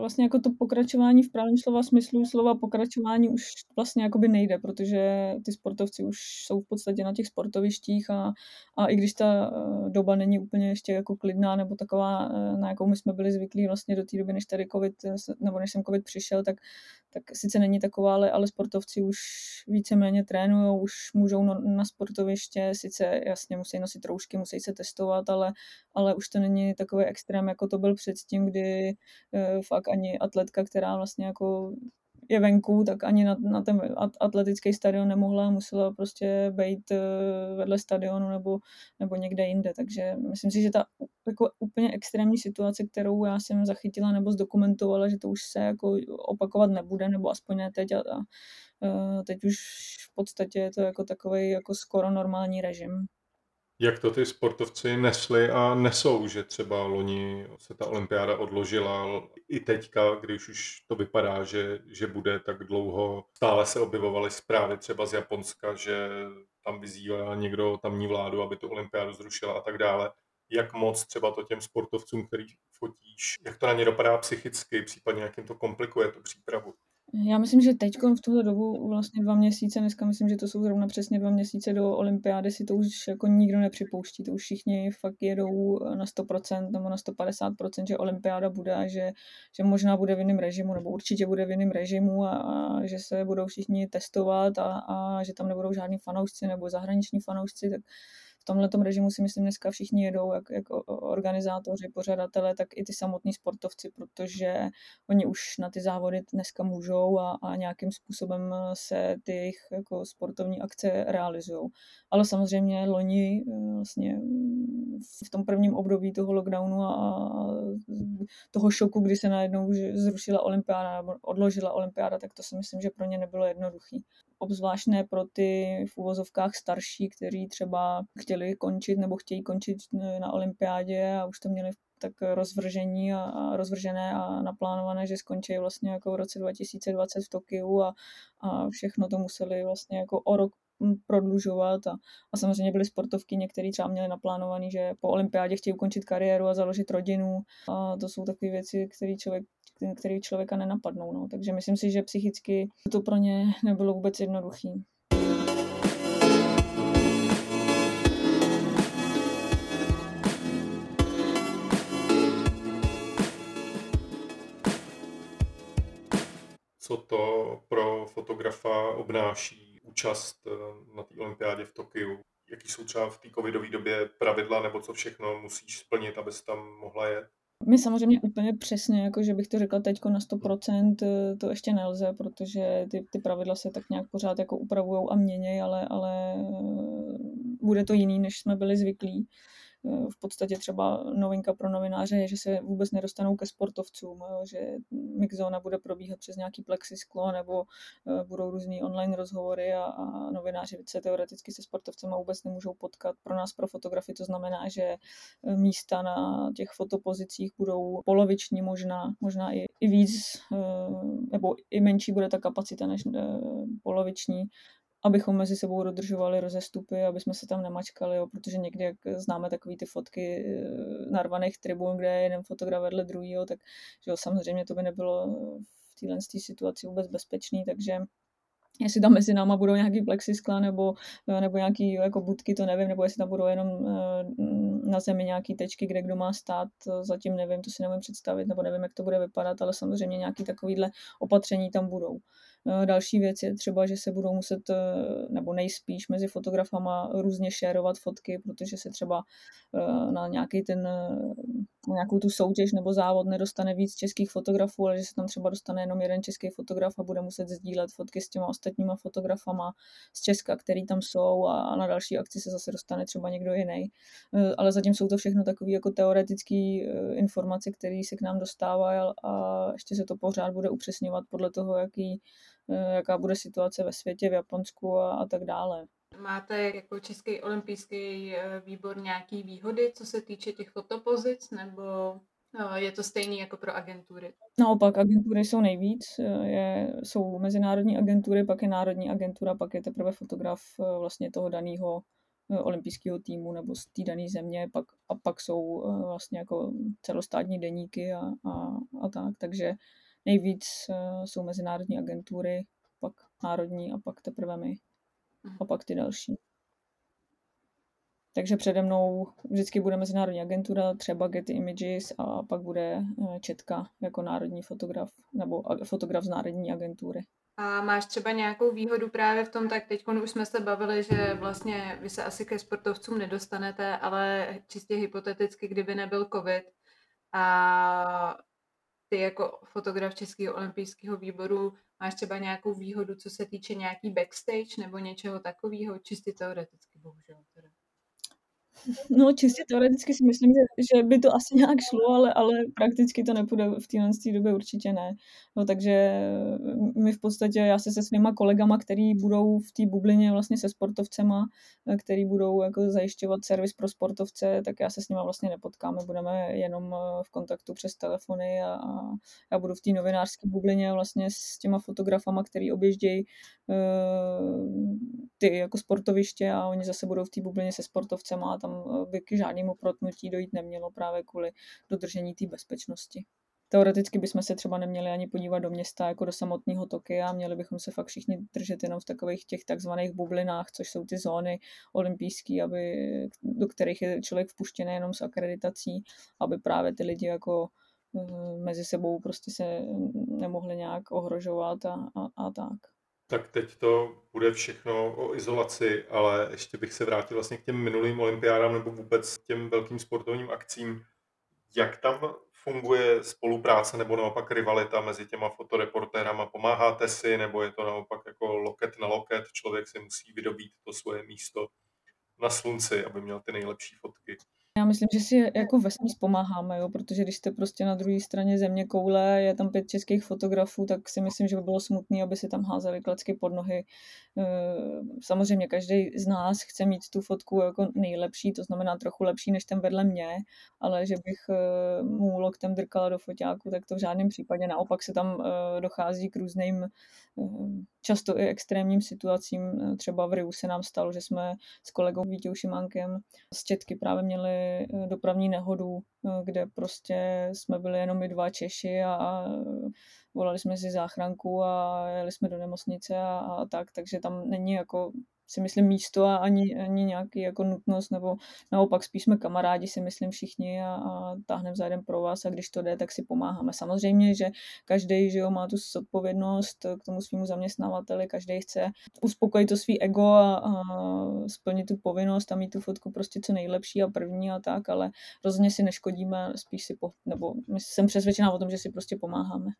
vlastně jako to pokračování v právním slova smyslu, slova pokračování už vlastně jakoby nejde, protože ty sportovci už jsou v podstatě na těch sportovištích a, a i když ta doba není úplně ještě jako klidná nebo taková, na jakou my jsme byli zvyklí vlastně do té doby, než tady covid, nebo než jsem covid přišel, tak, tak sice není taková, ale, ale sportovci už víceméně trénujou, už můžou na, na sportoviště, sice jasně musí nosit roušky, musí se testovat, ale, ale už to není takový extrém, jako to byl předtím, kdy fakt ani atletka, která vlastně jako je venku, tak ani na, na ten atletický stadion nemohla, musela prostě být vedle stadionu nebo, nebo někde jinde. Takže myslím si, že ta jako úplně extrémní situace, kterou já jsem zachytila nebo zdokumentovala, že to už se jako opakovat nebude, nebo aspoň ne teď. A, a teď už v podstatě je to jako takový jako skoro normální režim. Jak to ty sportovci nesli a nesou, že třeba loni se ta olympiáda odložila i teďka, když už to vypadá, že, že bude tak dlouho. Stále se objevovaly zprávy třeba z Japonska, že tam vyzývá někdo tamní vládu, aby tu olympiádu zrušila a tak dále. Jak moc třeba to těm sportovcům, který fotíš, jak to na ně dopadá psychicky, případně jak jim to komplikuje tu přípravu? Já myslím, že teď v tuhle dobu vlastně dva měsíce, dneska myslím, že to jsou zrovna přesně dva měsíce do olympiády, si to už jako nikdo nepřipouští, to už všichni fakt jedou na sto procent nebo na sto padesát procent, že olympiáda bude a že, že možná bude v jiném režimu nebo určitě bude v jiném režimu a, a že se budou všichni testovat a, a že tam nebudou žádní fanoušci nebo zahraniční fanoušci, tak v tomhletom režimu si myslím dneska všichni jedou, jak, jak organizátoři, pořadatelé, tak i ty samotní sportovci, protože oni už na ty závody dneska můžou a, a nějakým způsobem se ty jejich jako sportovní akce realizují. Ale samozřejmě loni vlastně v tom prvním období toho lockdownu a toho šoku, kdy se najednou zrušila olympiáda nebo odložila olympiáda, tak to si myslím, že pro ně nebylo jednoduchý. Obzvláštné pro ty v uvozovkách starší, kteří třeba chtěli končit nebo chtějí končit na olympiádě a už to měli tak rozvržení a, a rozvržené a naplánované, že skončí vlastně jako v roce dva tisíce dvacet v Tokiu a, a všechno to museli vlastně jako o rok prodlužovat a, a samozřejmě byly sportovky, některé třeba měly naplánovaný, že po olympiádě chtějí ukončit kariéru a založit rodinu a to jsou takové věci, které člověk který člověka nenapadnou. No. Takže myslím si, že psychicky to pro ně nebylo vůbec jednoduché. Co to pro fotografa obnáší účast na té olympiádě v Tokiu? Jaký jsou třeba v té covidové době pravidla nebo co všechno musíš splnit, aby se tam mohla jet? My samozřejmě úplně přesně, jako že bych to řekla teďko na sto procent, to ještě nelze, protože ty, ty pravidla se tak nějak pořád jako upravujou a měněj, ale, ale bude to jiný, než jsme byli zvyklí. V podstatě třeba novinka pro novináře je, že se vůbec nedostanou ke sportovcům, že mixzóna bude probíhat přes nějaký plexisklo nebo budou různý online rozhovory a, a novináři se teoreticky se sportovcema vůbec nemůžou potkat. Pro nás, pro fotografy, to znamená, že místa na těch fotopozicích budou poloviční možná, možná i, i víc, nebo i menší bude ta kapacita než poloviční, abychom mezi sebou dodržovali rozestupy, aby jsme se tam nemačkali, jo, protože někdy, jak známe takové ty fotky narvaných tribun, kde je jeden fotograf vedle druhýho, tak že jo, samozřejmě to by nebylo v téhle situaci vůbec bezpečný, takže jestli tam mezi náma budou nějaký plexiskla nebo, nebo nějaký jako budky, to nevím, nebo jestli tam budou jenom na zemi nějaký tečky, kde kdo má stát, zatím nevím, to si nemůžu představit, nebo nevím, jak to bude vypadat, ale samozřejmě nějaké takovéhle opatření tam budou. Další věc je třeba, že se budou muset, nebo nejspíš mezi fotografama různě šerovat fotky, protože se třeba na nějaký ten, na nějakou tu soutěž nebo závod nedostane víc českých fotografů, ale že se tam třeba dostane jenom jeden český fotograf a bude muset sdílet fotky s těma ostatníma fotografama z Česka, který tam jsou, a na další akci se zase dostane třeba někdo jiný. Ale zatím jsou to všechno takové jako teoretické informace, které se k nám dostávají a ještě se to pořád bude upřesňovat podle toho, jaký jaká bude situace ve světě, v Japonsku a, a tak dále. Máte jako Český olympijský výbor nějaké výhody, co se týče těch fotopozic, nebo je to stejný jako pro agentury? Naopak, agentury jsou nejvíc. Je, jsou mezinárodní agentury, pak je národní agentura, pak je teprve fotograf vlastně toho daného olympijského týmu nebo z té dané země, pak, a pak jsou vlastně jako celostátní deníky a, a, a tak, takže nejvíc uh, jsou mezinárodní agentury, pak národní a pak teprve my a pak ty další. Takže přede mnou vždycky bude mezinárodní agentura, třeba Getty Images, a pak bude ČTK jako národní fotograf nebo fotograf z národní agentury. A máš třeba nějakou výhodu právě v tom, tak teď už jsme se bavili, že vlastně vy se asi ke sportovcům nedostanete, ale čistě hypoteticky, kdyby nebyl covid a ty jako fotograf Českého olympijského výboru máš třeba nějakou výhodu, co se týče nějaký backstage nebo něčeho takového, čistě teoreticky, bohužel teda. No čistě teoreticky si myslím, že, že by to asi nějak šlo, ale, ale prakticky to nepůjde v téhle době určitě ne. No, takže my v podstatě, já se se svýma kolegama, který budou v té bublině vlastně se sportovcema, který budou jako zajišťovat servis pro sportovce, tak já se s nima vlastně nepotkám. My budeme jenom v kontaktu přes telefony a, a já budu v té novinářské bublině vlastně s těma fotografama, který objíždějí uh, ty jako sportoviště a oni zase budou v té bublině se sportovcema a tam by k žádnému protnutí dojít nemělo právě kvůli dodržení té bezpečnosti. Teoreticky bychom se třeba neměli ani podívat do města jako do samotného Tokia a měli bychom se fakt všichni držet jenom v takových těch takzvaných bublinách, což jsou ty zóny olympijské, aby, do kterých je člověk vpuštěný jenom s akreditací, aby právě ty lidi jako mezi sebou prostě se nemohli nějak ohrožovat a, a, a tak. Tak teď to bude všechno o izolaci, ale ještě bych se vrátil vlastně k těm minulým olympiádám nebo vůbec těm velkým sportovním akcím. Jak tam funguje spolupráce nebo naopak rivalita mezi těma fotoreportérama? Pomáháte si nebo je to naopak jako loket na loket? Člověk si musí vydobít to svoje místo na slunci, aby měl ty nejlepší fotky. Já myslím, že si jako vesmír pomáháme, jo? Protože když jste prostě na druhé straně země koule, je tam pět českých fotografů, tak si myslím, že by bylo smutné, aby si tam házeli klacky pod nohy. Samozřejmě každý z nás chce mít tu fotku jako nejlepší, to znamená trochu lepší než ten vedle mě, ale že bych mu loktem drkala do foťáku, tak to v žádném případě. Naopak se tam dochází k různým často i extrémním situacím. Třeba v Riu se nám stalo, že jsme s kolegou Víťou Šimánkem z Četky právě měli dopravní nehodu, kde prostě jsme byli jenom my dva Češi a volali jsme si záchranku a jeli jsme do nemocnice a, a tak, takže tam není jako si myslím místo a ani, ani nějaký jako nutnost, nebo naopak spíš jsme kamarádi, si myslím všichni a, a táhneme za jeden pro vás a když to jde, tak si pomáháme. Samozřejmě, že každý, že jo, má tu zodpovědnost k tomu svému zaměstnavateli, každý chce uspokojit to svý ego a, a splnit tu povinnost a mít tu fotku prostě co nejlepší a první a tak, ale rozhodně si neškodíme, spíš si, po, nebo jsem přesvědčená o tom, že si prostě pomáháme.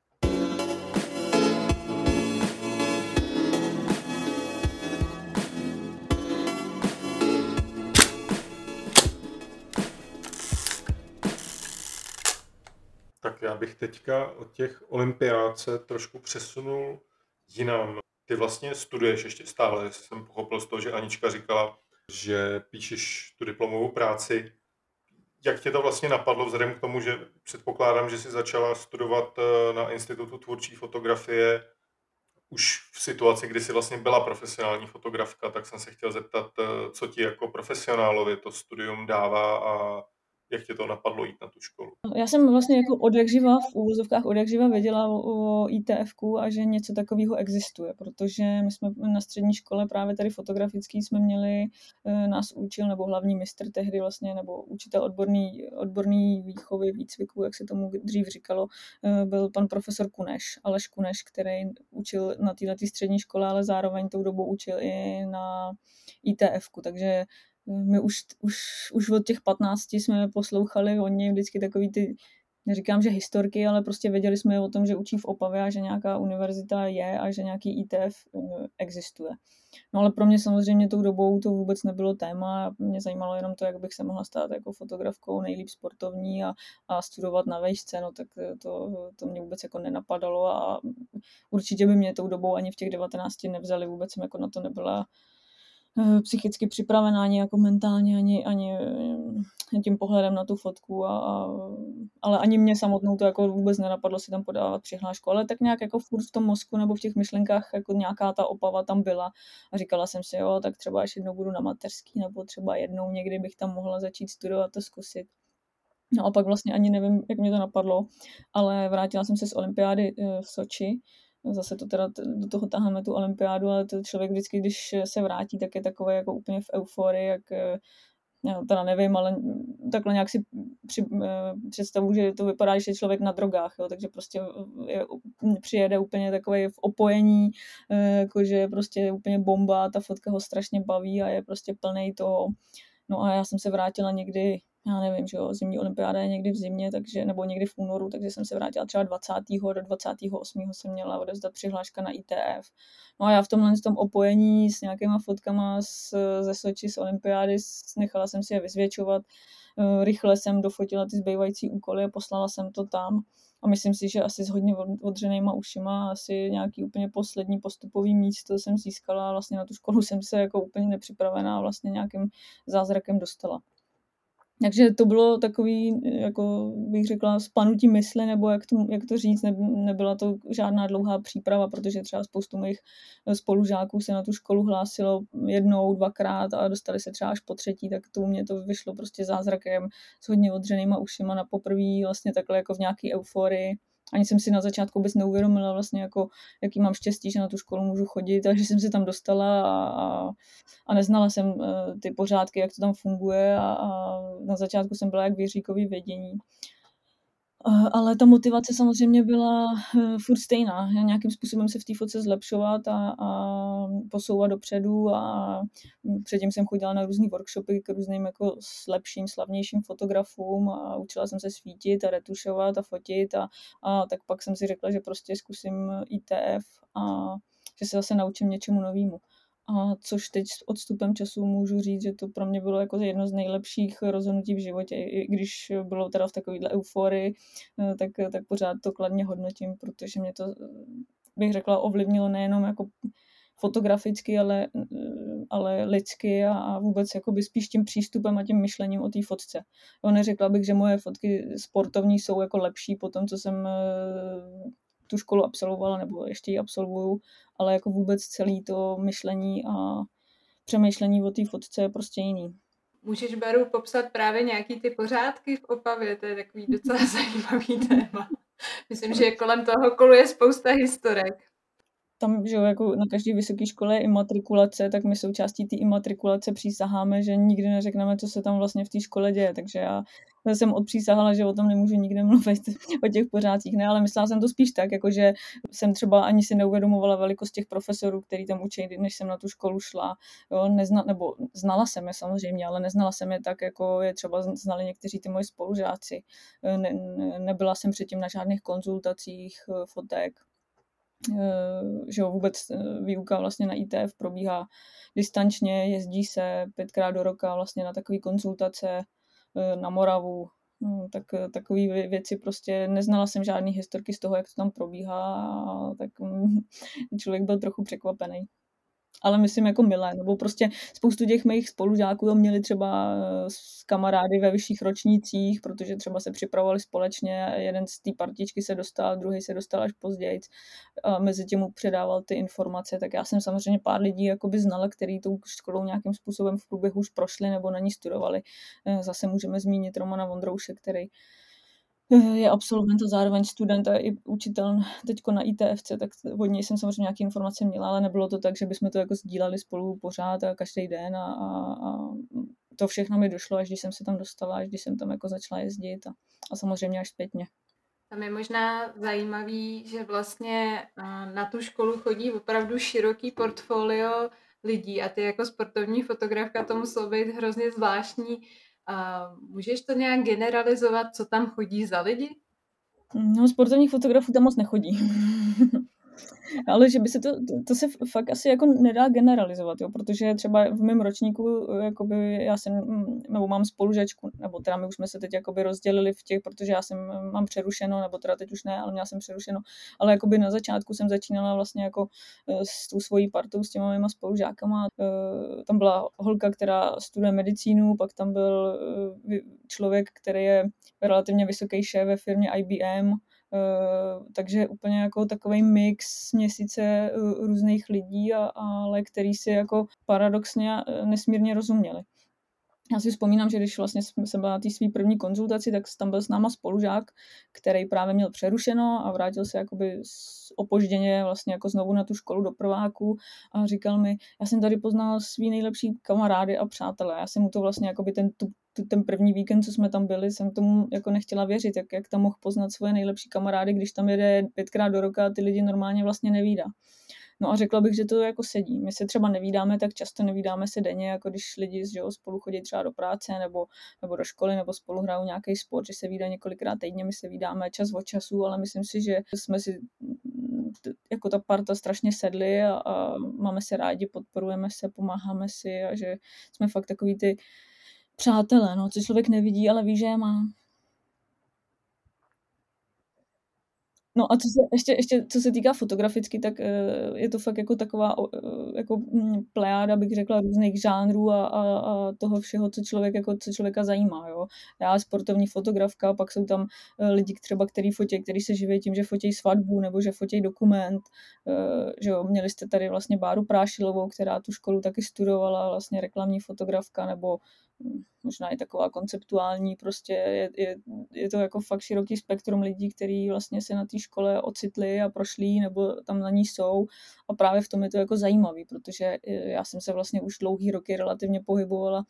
Já bych teďka od těch olympiád se trošku přesunul jinam. Ty vlastně studuješ ještě stále. Jsem pochopil z toho, že Anička říkala, že píšeš tu diplomovou práci. Jak tě to vlastně napadlo vzhledem k tomu, že předpokládám, že jsi začala studovat na Institutu tvůrčí fotografie už v situaci, kdy jsi vlastně byla profesionální fotografka, tak jsem se chtěl zeptat, co ti jako profesionálovi to studium dává a jak tě to napadlo jít na tu školu? Já jsem vlastně jako odjakživa, v úvozovkách odjakživa věděla o í té efku a že něco takového existuje, protože my jsme na střední škole právě tady fotografický jsme měli, nás učil, nebo hlavní mistr tehdy vlastně, nebo učitel odborný, odborný výchovy, výcviků, jak se tomu dřív říkalo, byl pan profesor Kuneš, Aleš Kuneš, který učil na této střední škole, ale zároveň tou dobou učil i na í té efku, takže my už, už, už od těch patnácti jsme poslouchali o něj vždycky takový ty, neříkám, že historky, ale prostě věděli jsme o tom, že učí v Opavě a že nějaká univerzita je a že nějaký í té ef existuje. No ale pro mě samozřejmě tou dobou to vůbec nebylo téma. Mě zajímalo jenom to, jak bych se mohla stát jako fotografkou nejlíp sportovní a, a studovat na vejšce. No tak to, to mě vůbec jako nenapadalo a určitě by mě tou dobou ani v těch devatenácti nevzali. Vůbec jsem jako na to nebyla psychicky připravená, ani jako mentálně, ani, ani tím pohledem na tu fotku, a, a, ale ani mě samotnou to jako vůbec nenapadlo si tam podávat přihlášku, ale tak nějak jako furt v tom mozku nebo v těch myšlenkách jako nějaká ta Opava tam byla a říkala jsem si, jo, tak třeba až jednou budu na mateřský, nebo třeba jednou někdy bych tam mohla začít studovat, to zkusit. No a pak vlastně ani nevím, jak mě to napadlo, ale vrátila jsem se z olympiády v Soči. Zase to teda do toho taháme tu olympiádu, ale to člověk vždycky, když se vrátí, tak je takový jako úplně v euforii, jak já teda nevím, ale takhle nějak si při, představu, že to vypadá, že je člověk na drogách, jo, takže prostě je, přijede úplně takový v opojení, jakože prostě je úplně bomba, ta fotka ho strašně baví a je prostě plnej toho. No a já jsem se vrátila někdy, já nevím, že jo, zimní olympiáda je někdy v zimě, takže, nebo někdy v únoru, takže jsem se vrátila třeba dvacátého do dvacátého osmého jsem měla odevzdat přihláška na I T F. No a já v tomhle tom opojení s nějakýma fotkama z, ze Soči, z olympiády, nechala jsem si je vyzvětšovat, rychle jsem dofotila ty zbývající úkoly a poslala jsem to tam. A myslím si, že asi s hodně odřenýma ušima, asi nějaký úplně poslední postupový místo jsem získala. Vlastně na tu školu jsem se jako úplně nepřipravená vlastně nějakým zázrakem dostala. Takže to bylo takový, jako bych řekla, spanutí mysli, nebo jak to, jak to říct, ne, nebyla to žádná dlouhá příprava, protože třeba spoustu mých spolužáků se na tu školu hlásilo jednou, dvakrát a dostali se třeba až po třetí, tak to mě to vyšlo prostě zázrakem s hodně odřenýma ušima na poprví, vlastně takhle jako v nějaký euforii. Ani jsem si na začátku vůbec neuvědomila vlastně, jako, jaký mám štěstí, že na tu školu můžu chodit, takže jsem se tam dostala a, a neznala jsem ty pořádky, jak to tam funguje a, a na začátku jsem byla jak věříkový vědění. Ale ta motivace samozřejmě byla furt stejná. Nějakým způsobem se v té fotce zlepšovat a, a posouvat dopředu a předtím jsem chodila na různý workshopy k různým jako lepším, slavnějším fotografům a učila jsem se svítit a retušovat a fotit a, a tak pak jsem si řekla, že prostě zkusím I T F a že se zase naučím něčemu novému. A což teď s odstupem času můžu říct, že to pro mě bylo jako jedno z nejlepších rozhodnutí v životě. I když bylo teda v takovéhle euforii, tak, tak pořád to kladně hodnotím, protože mě to, bych řekla, ovlivnilo nejenom jako fotograficky, ale, ale lidsky a, a vůbec spíš tím přístupem a tím myšlením o té fotce. Jo, neřekla bych, že moje fotky sportovní jsou jako lepší po tom, co jsem tu školu absolvovala, nebo ještě ji absolvuju, ale jako vůbec celý to myšlení a přemýšlení o té fotce je prostě jiný. Můžeš, Baru, popsat právě nějaký ty pořádky v Opavě? To je takový docela zajímavý téma. Myslím, že kolem toho koluje spousta historek. Tam, že jako na každé vysoké škole je imatrikulace, tak my součástí té imatrikulace přísaháme, že nikdy neřekneme, co se tam vlastně v té škole děje. Takže já jsem odpřísahala, že o tom nemůžu nikde mluvit, o těch pořádcích. Ne, ale myslela jsem to spíš tak, jakože jsem třeba ani si neuvědomovala velikost těch profesorů, který tam učí, než jsem na tu školu šla. Jo, nezna, nebo znala jsem je samozřejmě, ale neznala jsem je tak, jako je třeba znali někteří ty moji spolužáci. Ne, nebyla jsem předtím na žádných konzultacích fotek. Že jo, vůbec výuka vlastně na I T F probíhá distančně, jezdí se pětkrát do roka vlastně na takové konzultace na Moravu, tak takové věci prostě, neznala jsem žádný historky z toho, jak to tam probíhá, tak člověk byl trochu překvapený. Ale myslím jako milé, nebo prostě spoustu těch mých spolužáků měli třeba s kamarády ve vyšších ročnících, protože třeba se připravovali společně, jeden z té partičky se dostal, druhý se dostal až později, a mezi tím mu předával ty informace, tak já jsem samozřejmě pár lidí jakoby znala, který tou školou nějakým způsobem v průběhu už prošli nebo na ní studovali. Zase můžeme zmínit Romana Vondrouše, který je absolvent a zároveň student a i učitel teďko na I T F C, tak od něj jsem samozřejmě nějaké informace měla, ale nebylo to tak, že bychom to jako sdílali spolu pořád a každý den a, a, a to všechno mi došlo, až když jsem se tam dostala, až když jsem tam jako začala jezdit a, a samozřejmě až zpětně. Tam je možná zajímavý, že vlastně na tu školu chodí opravdu široký portfolio lidí a ty jako sportovní fotografka to muselo být hrozně zvláštní. A můžeš to nějak generalizovat, co tam chodí za lidi? No, sportovních fotografů tam moc nechodí. Ale že by se to, to se fakt asi jako nedá generalizovat, jo, protože třeba v mém ročníku, jakoby já jsem, nebo mám spolužačku, nebo teda my už jsme se teď jakoby rozdělili v těch, protože já jsem, mám přerušeno, nebo teda teď už ne, ale měla jsem přerušeno, ale jakoby na začátku jsem začínala vlastně jako s tou svojí partou, s těma mýma spolužákama, tam byla holka, která studuje medicínu, pak tam byl člověk, který je relativně vysoký šéf ve firmě I B M, Uh, takže úplně jako takovej mix měsíce uh, různých lidí, a, ale který si jako paradoxně nesmírně rozuměli. Já si vzpomínám, že když vlastně jsem byla na té svý první konzultaci, tak tam byl s náma spolužák, který právě měl přerušeno a vrátil se jakoby opožděně vlastně jako znovu na tu školu do prváku a říkal mi, já jsem tady poznal svý nejlepší kamarády a přátelé. Já jsem mu to vlastně jakoby ten, tu, ten první víkend, co jsme tam byli, jsem tomu jako nechtěla věřit, jak, jak tam mohl poznat svoje nejlepší kamarády, když tam jede pětkrát do roka a ty lidi normálně vlastně nevídá. No a řekla bych, že to jako sedí. My se třeba nevídáme tak často, nevídáme se denně, jako když lidi že jo, spolu chodí třeba do práce nebo, nebo do školy, nebo spolu hrajou nějaký sport, že se vídá několikrát týdně, my se vídáme čas od času, ale myslím si, že jsme si jako ta parta strašně sedli a, a máme se rádi, podporujeme se, pomáháme si a že jsme fakt takový ty přátelé, no, co člověk nevidí, ale ví, že je má. No a co se, ještě, ještě, co se týká fotograficky, tak je to fakt jako taková jako plejáda, bych řekla, různých žánrů a, a, a toho všeho, co, člověk, jako, co člověka zajímá. Jo? Já sportovní fotografka, pak jsou tam lidi třeba, který fotí, který se živí tím, že fotí svatbu nebo že fotí dokument. Že jo? Měli jste tady vlastně Báru Prášilovou, která tu školu taky studovala, vlastně reklamní fotografka nebo možná i taková konceptuální, prostě je, je, je to jako fakt široký spektrum lidí, kteří vlastně se na té škole ocitli a prošli, nebo tam na ní jsou a právě v tom je to jako zajímavý, protože já jsem se vlastně už dlouhý roky relativně pohybovala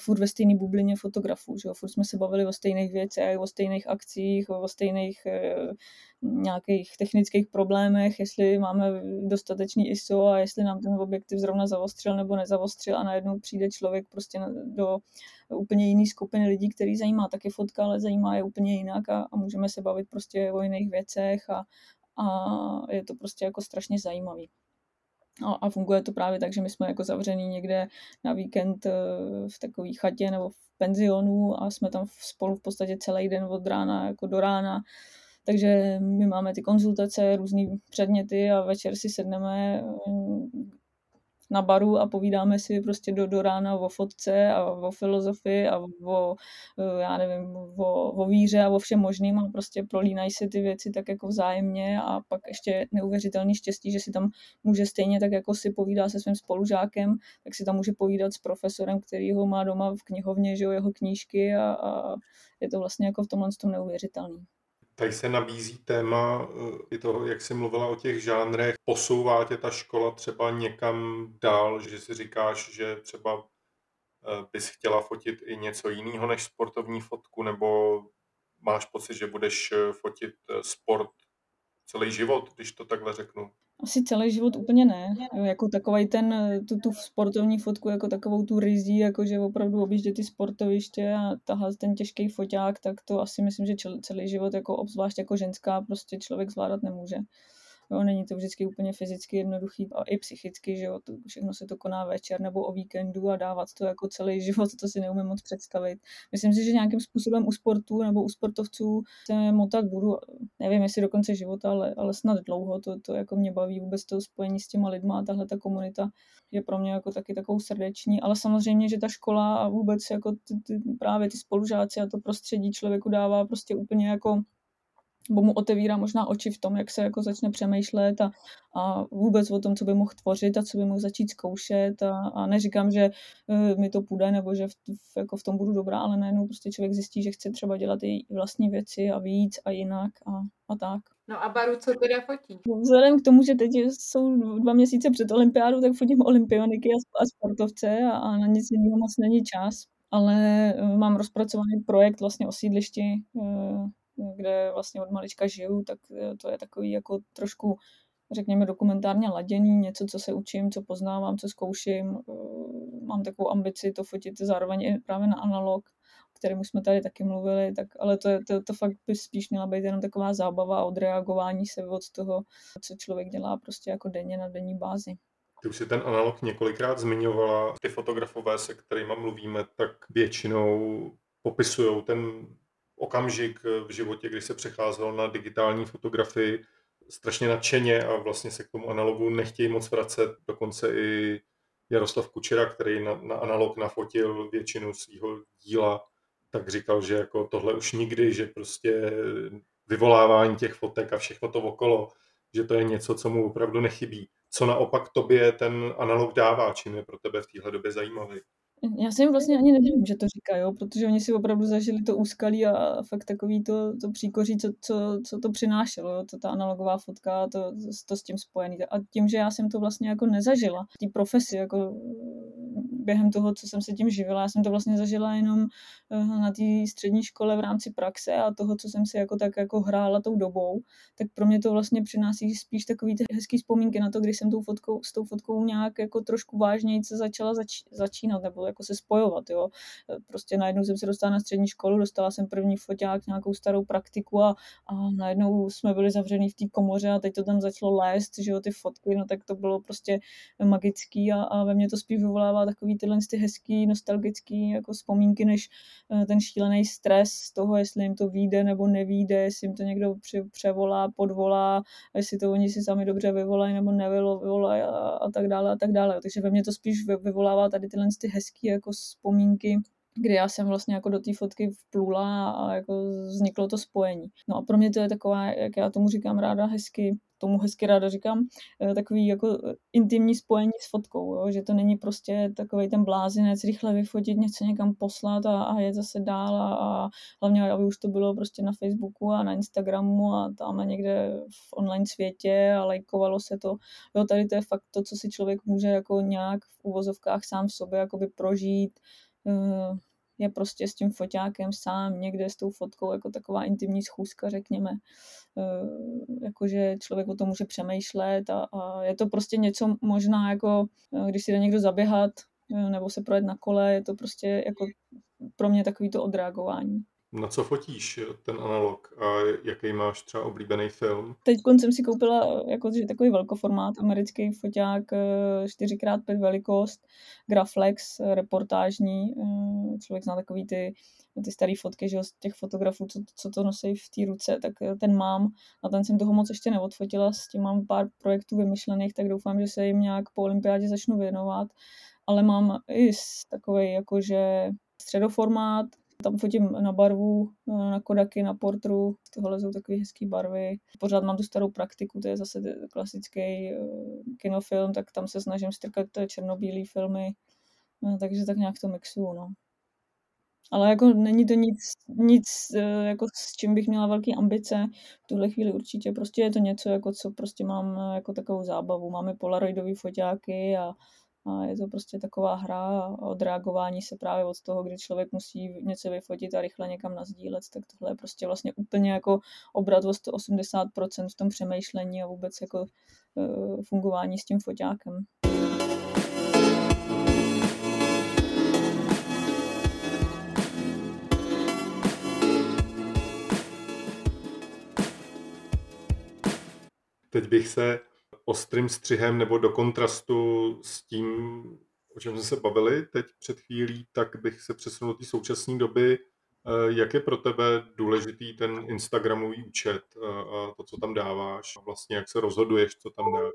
furt ve stejné bublině fotografů, že jo, furt jsme se bavili o stejných věcech, o stejných akcích, o stejných e, nějakých technických problémech, jestli máme dostatečný I S O a jestli nám ten objektiv zrovna zavostřil nebo nezavostřil a najednou přijde člověk prostě do úplně jiný skupiny lidí, který zajímá taky fotka, ale zajímá je úplně jinak a, a můžeme se bavit prostě o jiných věcech a, a je to prostě jako strašně zajímavý. A funguje to právě tak, že my jsme jako zavřený někde na víkend v takové chatě nebo v penzionu a jsme tam spolu v podstatě celý den od rána jako do rána. Takže my máme ty konzultace, různý předměty a večer si sedneme na baru a povídáme si prostě do, do rána o fotce a o filozofii a o, já nevím, o, o víře a o všem možným a prostě prolínají se ty věci tak jako vzájemně a pak ještě neuvěřitelný štěstí, že si tam může stejně tak jako si povídá se svým spolužákem, tak si tam může povídat s profesorem, který ho má doma v knihovně, že jo, jeho knížky a, a je to vlastně jako v tomhle tom neuvěřitelný. Tady se nabízí téma i toho, jak jsi mluvila o těch žánrech. Posouvá tě ta škola třeba někam dál, že si říkáš, že třeba bys chtěla fotit i něco jiného než sportovní fotku, nebo máš pocit, že budeš fotit sport celý život, když to takhle řeknu? Asi celý život úplně ne. Jako takovej ten, tu, tu sportovní fotku, jako takovou tu rizí, jakože opravdu objíždět ty sportoviště a tahat ten těžký foťák, tak to asi myslím, že celý život, jako obzvlášť jako ženská, prostě člověk zvládat nemůže. Jo, není to vždycky úplně fyzicky jednoduchý a i psychicky, že jo, to všechno se to koná večer nebo o víkendu a dávat to jako celý život, to si neumím moc představit. Myslím si, že nějakým způsobem u sportu nebo u sportovců se motat budu, nevím jestli do konce života, ale, ale snad dlouho, to, to jako mě baví vůbec to spojení s těma lidma a tahle ta komunita je pro mě jako taky takovou srdeční, ale samozřejmě, že ta škola a vůbec jako ty, ty, právě ty spolužáci a to prostředí člověku dává prostě úplně jako bo mu otevírá možná oči v tom, jak se jako začne přemýšlet a, a vůbec o tom, co by mohl tvořit a co by mohl začít zkoušet a, a neříkám, že uh, mi to půjde nebo že v, v, jako v tom budu dobrá, ale najednou prostě člověk zjistí, že chce třeba dělat i vlastní věci a víc a jinak a, a tak. No a Baru, co teda fotí? Vzhledem k tomu, že teď jsou dva měsíce před olympiádou, tak fotím olympioniky a sportovce a, a na nic jiného moc není čas, ale mám rozpracovaný projekt vlastně o sídlišti, kde vlastně od malička žiju, tak to je takový jako trošku, řekněme, dokumentárně ladění, něco, co se učím, co poznávám, co zkouším. Mám takovou ambici to fotit zároveň i právě na analog, o kterém jsme tady taky mluvili, tak, ale to, to, to fakt by spíš měla být jenom taková zábava a odreagování se od toho, co člověk dělá prostě jako denně na denní bázi. Ty už si ten analog několikrát zmiňovala. Ty fotografové, se kterými mluvíme, tak většinou popisují ten okamžik v životě, kdy se přecházelo na digitální fotografii strašně nadšeně a vlastně se k tomu analogu nechtějí moc vracet. Dokonce i Jaroslav Kučera, který na, na analog nafotil většinu svého díla, tak říkal, že jako tohle už nikdy, že prostě vyvolávání těch fotek a všechno to okolo, že to je něco, co mu opravdu nechybí. Co naopak tobě ten analog dává, čím je pro tebe v téhle době zajímavý? Já si jim vlastně ani nevím, že to říkají, jo, protože oni si opravdu zažili to úskalí a fakt takový to, to příkoří, co, co, co to přinášelo, jo, to, ta analogová fotka, to, to s tím spojený. A tím, že já jsem to vlastně jako nezažila, té profesi, jako během toho, co jsem se tím živila, já jsem to vlastně zažila jenom na té střední škole v rámci praxe a toho, co jsem si jako tak jako hrála tou dobou, tak pro mě to vlastně přináší spíš takový ty hezký vzpomínky na to, když jsem tou fotkou, s tou fotkou nějak jako trošku vážněji se začala zač, začínat nebo jako se spojovat, jo. Prostě najednou jsem se dostala na střední školu, dostala jsem první foťák, nějakou starou praktiku a, a najednou jsme byli zavřený v té komoře a teď to tam začalo lézt, že jo, ty fotky, no tak to bylo prostě magický a, a ve mně to spíš vyvolává takový tyhle ty hezký, nostalgický jako vzpomínky, než ten šílený stres z toho, jestli jim to vyjde nebo nevyjde, jestli jim to někdo převolá, podvolá, jestli to oni si sami dobře vyvolají nebo nevyvolají a, a tak dále a tak dále. Takže ve mně to spíš vyvolává tady tyhle ty hezký jako vzpomínky, kdy já jsem vlastně jako do té fotky vplula a jako vzniklo to spojení. No a pro mě to je taková, jak já tomu říkám ráda hezky, tomu hezky ráda říkám, takový jako intimní spojení s fotkou, jo? Že to není prostě takovej ten blázinec, rychle vyfotit, něco někam poslat a, a je zase dál a, a hlavně, aby už to bylo prostě na Facebooku a na Instagramu a tam a někde v online světě a lajkovalo se to. Jo, tady to je fakt to, co si člověk může jako nějak v uvozovkách sám v sobě jakoby prožít, je prostě s tím foťákem sám, někde s tou fotkou, jako taková intimní schůzka, řekněme. Jakože člověk o tom může přemýšlet a, a je to prostě něco možná, jako když si jde někdo zaběhat nebo se projet na kole, je to prostě jako pro mě takový to odreagování. Na co fotíš ten analog a jaký máš třeba oblíbený film? Teď jsem si koupila jako, že takový velkoformát, americký foťák, čtyři krát pět velikost, Graflex, reportážní. Člověk zná takový ty, ty staré fotky, že z těch fotografů, co, co to nosí v té ruce, tak ten mám. A ten jsem toho moc ještě neodfotila, s tím mám pár projektů vymyšlených, tak doufám, že se jim nějak po olympiádě začnu věnovat. Ale mám i takový jakože středoformát, tam fotím na barvu, na Kodaky, na portru, tohle jsou takové hezké barvy. Pořád mám tu starou praktiku, to je zase klasický kinofilm, tak tam se snažím strkat černobílé filmy, no, takže tak nějak to mixuju, no. Ale jako není to nic, nic jako s čím bych měla velké ambice v tuhle chvíli určitě, prostě je to něco, jako co prostě mám jako takovou zábavu. Máme polaroidové foťáky a A je to prostě taková hra a odreagování se právě od toho, kdy člověk musí něco vyfotit a rychle někam nasdílet, tak tohle je prostě vlastně úplně jako obrat o sto osmdesát procent v tom přemýšlení a vůbec jako fungování s tím foťákem. Teď bych se ostrým střihem nebo do kontrastu s tím, o čem jsme se bavili teď před chvílí, tak bych se přesunul do té současné doby. Jak je pro tebe důležitý ten Instagramový účet a to, co tam dáváš? A vlastně jak se rozhoduješ, co tam dáš?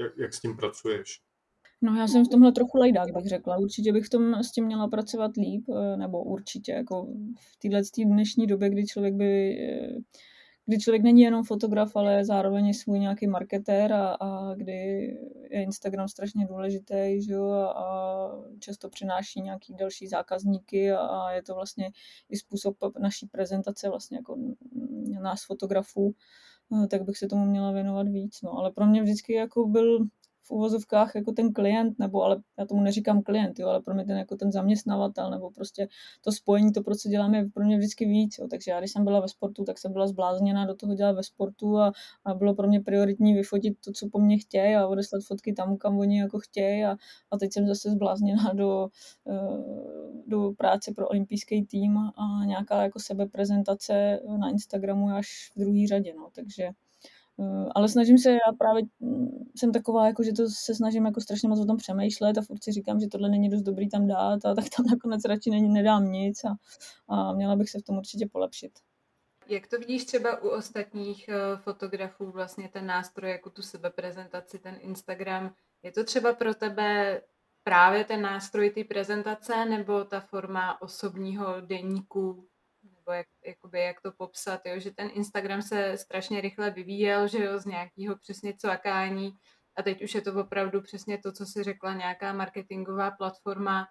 Jak, jak s tím pracuješ? No já jsem v tomhle trochu lajdák, bych řekla. Určitě bych v tom s tím měla pracovat líp, nebo určitě, jako v této dnešní době, kdy člověk by... kdy člověk není jenom fotograf, ale zároveň je svůj nějaký marketér a, a kdy je Instagram strašně důležitý, že jo, a, a často přináší nějaký další zákazníky a, a je to vlastně i způsob naší prezentace vlastně jako nás fotografů, tak bych se tomu měla věnovat víc, no, ale pro mě vždycky jako byl v uvozovkách jako ten klient, nebo ale já tomu neříkám klient, jo, ale pro mě ten jako ten zaměstnavatel, nebo prostě to spojení, to, pro co dělám, je pro mě vždycky víc. Jo. Takže já, když jsem byla ve sportu, tak jsem byla zblázněná do toho dělat ve sportu a, a bylo pro mě prioritní vyfotit to, co po mně chtějí a odeslat fotky tam, kam oni jako chtějí a, a teď jsem zase zblázněná do, do práce pro olympijský tým a nějaká jako sebeprezentace na Instagramu je až v druhý řadě, no, takže ale snažím se, já právě jsem taková, jako, že to se snažím jako strašně moc o tom přemýšlet a furt si říkám, že tohle není dost dobrý tam dát a tak tam nakonec radši není, nedám nic a, a měla bych se v tom určitě polepšit. Jak to vidíš třeba u ostatních fotografů, vlastně ten nástroj, jako tu sebeprezentaci, ten Instagram, je to třeba pro tebe právě ten nástroj té prezentace nebo ta forma osobního deníku? Jak, jakoby, jak to popsat, jo? Že ten Instagram se strašně rychle vyvíjel, že jo, z nějakého přesně cvakání a teď už je to opravdu přesně to, co jsi řekla, nějaká marketingová platforma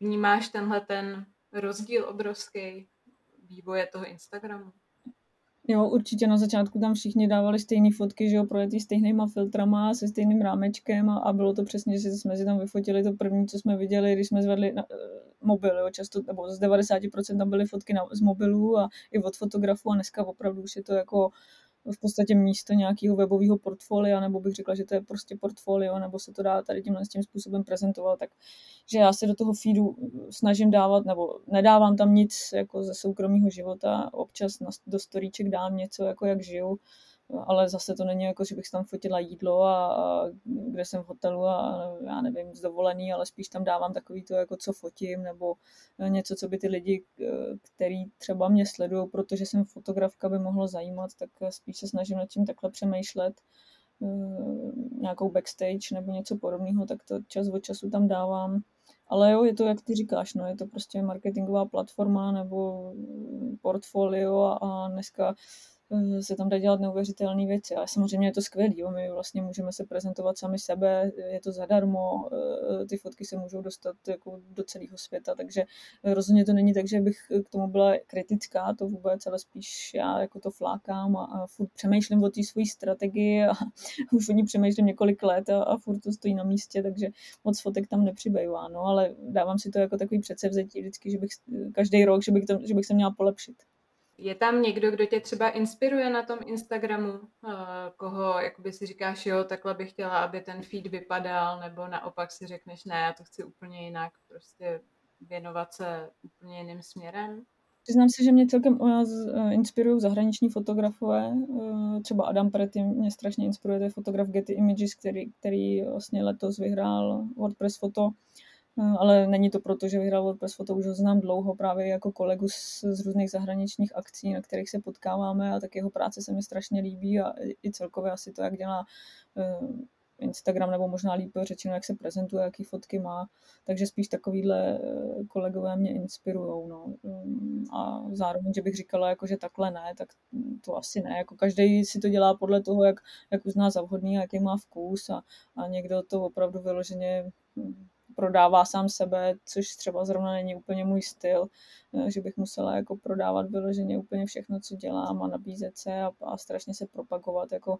Vnímáš tenhle ten rozdíl obrovský vývoje toho Instagramu? Jo, určitě na začátku tam všichni dávali stejné fotky, že jo, projetý stejnýma filtrama, se stejným rámečkem a, a bylo to přesně, že jsme si tam vyfotili to první, co jsme viděli, když jsme zvedli na, mobil, jo, často, nebo z devadesát procent tam byly fotky na, z mobilů a i od fotografů a dneska opravdu už je to jako v podstatě místo nějakého webového portfolia, nebo bych řekla, že to je prostě portfolio, nebo se to dá tady tímhle tím způsobem prezentovat, takže já se do toho feedu snažím dávat, nebo nedávám tam nic jako ze soukromého života, občas do storíček dám něco, jako jak žiju, ale zase to není jako, že bych tam fotila jídlo a, a kde jsem v hotelu a já nevím, zdovolený, ale spíš tam dávám takový to, jako co fotím, nebo něco, co by ty lidi, který třeba mě sledují, protože jsem fotografka, by mohlo zajímat, tak spíš se snažím nad tím takhle přemýšlet, nějakou backstage nebo něco podobného, tak to čas od času tam dávám. Ale jo, je to, jak ty říkáš, no, je to prostě marketingová platforma nebo portfolio a, a dneska se tam dá dělat neuvěřitelné věci. Ale samozřejmě je to skvělý, jo. My vlastně můžeme se prezentovat sami sebe, je to zadarmo, ty fotky se můžou dostat jako do celého světa, takže rozhodně to není tak, že bych k tomu byla kritická, to vůbec, ale spíš já jako to flákám a, a furt přemýšlím o té své strategii a už o ní přemýšlím několik let a, a furt to stojí na místě, takže moc fotek tam nepřibývá, no, ale dávám si to jako takový předsevzetí vždycky, že bych každý rok, že bych, to, že bych se měla polepšit. Je tam někdo, kdo tě třeba inspiruje na tom Instagramu, koho, jakoby si říkáš, jo, takhle bych chtěla, aby ten feed vypadal, nebo naopak si řekneš, ne, já to chci úplně jinak, prostě věnovat se úplně jiným směrem? Přiznám se, že mě celkem inspirují zahraniční fotografové, třeba Adam Pretty mě strašně inspiruje, to je fotograf Getty Images, který, který vlastně letos vyhrál World Press Photo. Ale není to proto, že vyhrál World Press Photo, už ho znám dlouho právě jako kolegu z, z různých zahraničních akcí, na kterých se potkáváme a tak jeho práce se mi strašně líbí a i celkově asi to, jak dělá Instagram, nebo možná lípe řečeno, jak se prezentuje, jaký fotky má, takže spíš takovýhle kolegové mě inspirujou, no. A zároveň, že bych říkala, jako, že takhle ne, tak to asi ne, jako každý si to dělá podle toho, jak, jak uzná za vhodný a jaký má vkus a, a někdo to opravdu vyloženě prodává sám sebe, což třeba zrovna není úplně můj styl, že bych musela jako prodávat vyloženě úplně všechno, co dělám a nabízet se a, a strašně se propagovat jako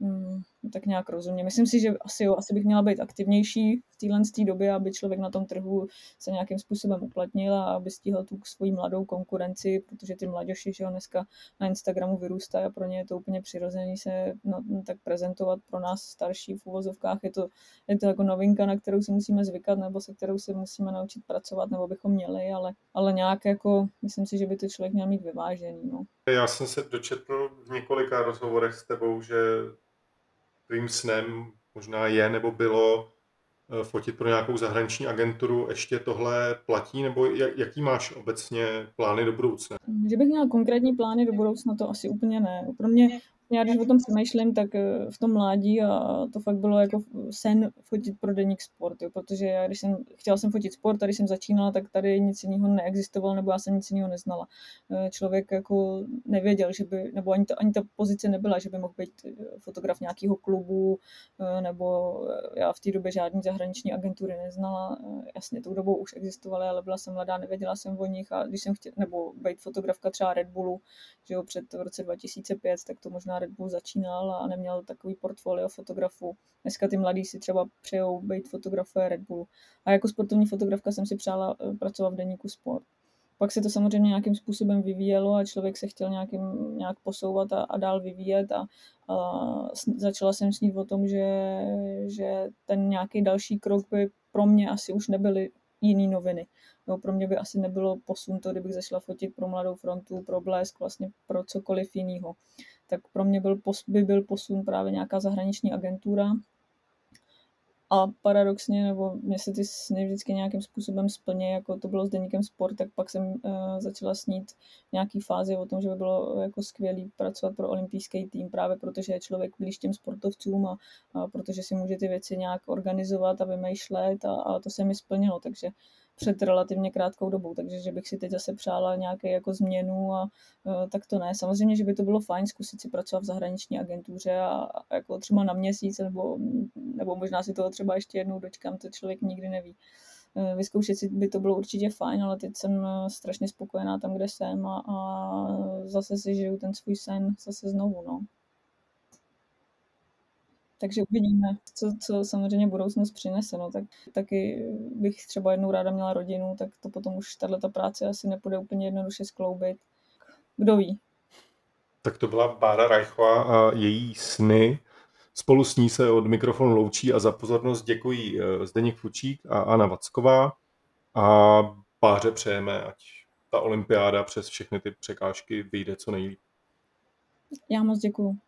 mm, tak nějak rozumně. Myslím si, že asi, jo, asi bych měla být aktivnější v téhle té době, aby člověk na tom trhu se nějakým způsobem uplatnil a aby stíhal tu svoji mladou konkurenci, protože ty mladěši, že jo, dneska na Instagramu vyrůstají a pro ně je to úplně přirozený se no, tak prezentovat, pro nás starší v uvozovkách je to, je to jako novinka, na kterou se musíme zvykat nebo se kterou se musíme naučit pracovat, nebo bychom měli, ale, ale nějak jako, myslím si, že by to člověk měl mít vyvážený. No. Já jsem se dočetl v několika rozhovorech s tebou, že tvým snem možná je nebo bylo fotit pro nějakou zahraniční agenturu, ještě tohle platí, nebo jaký máš obecně plány do budoucna? Že bych měla konkrétní plány do budoucna, to asi úplně ne. Pro mě, já když o tom přemýšlím, tak v tom mládí a to fakt bylo jako sen fotit pro deník Sport, jo, protože já když jsem, chtěla jsem fotit sport, tady jsem začínala, tak tady nic jiného neexistovalo, nebo já jsem nic jiného neznala. Člověk jako nevěděl, že by, nebo ani ta, ani ta pozice nebyla, že by mohl být fotograf nějakého klubu, nebo já v té době žádný zahraniční agentury neznala, jasně tou dobou už existovaly, ale byla jsem mladá, nevěděla jsem o nich a když jsem chtěla, nebo být fotografka třeba Red Bullu, že jo, před v roce dva tisíce pět, tak to možná Red Bull začínal a neměl takový portfolio fotografů. Dneska ty mladí si třeba přejou být fotografé Red Bullu. A jako sportovní fotografka jsem si přála pracovat v deníku Sport. Pak se to samozřejmě nějakým způsobem vyvíjelo a člověk se chtěl nějakým, nějak posouvat a, a dál vyvíjet a, a začala jsem snít o tom, že, že ten nějaký další krok by pro mě asi už nebyly jiný noviny. No, pro mě by asi nebylo posun to, kdybych zašla fotit pro Mladou frontu, pro Blesk, vlastně pro cokoliv jiného. Tak pro mě byl, by byl posun právě nějaká zahraniční agentura a paradoxně, nebo mě se ty sny vždycky nějakým způsobem splně, jako to bylo s deníkem Sport, tak pak jsem uh, začala snít v nějaký fázi o tom, že by bylo jako skvělý pracovat pro olympijský tým, právě protože je člověk blíž těm sportovcům a, a protože si může ty věci nějak organizovat a vymýšlet a, a to se mi splnilo, takže před relativně krátkou dobou, takže že bych si teď zase přála nějaké jako změnu a uh, tak to ne. Samozřejmě, že by to bylo fajn zkusit si pracovat v zahraniční agentuře a, a jako třeba na měsíc, nebo, nebo možná si toho třeba ještě jednou dočkám, to člověk nikdy neví. vyzkoušet si by to bylo určitě fajn, ale teď jsem strašně spokojená tam, kde jsem a, a zase si žiju ten svůj sen zase znovu, no. Takže uvidíme, co, co samozřejmě budoucnost přinese. No, tak, taky bych třeba jednou ráda měla rodinu, tak to potom už tato práce asi nepůjde úplně jednoduše skloubit. Kdo ví? Tak to byla Bára Rajchová a její sny. Spolu s ní se od mikrofonu loučí a za pozornost děkují Zdeněk Fučík a Anna Vacková. A Báře přejeme, ať ta olympiáda přes všechny ty překážky vyjde co nejlíp. Já moc děkuju.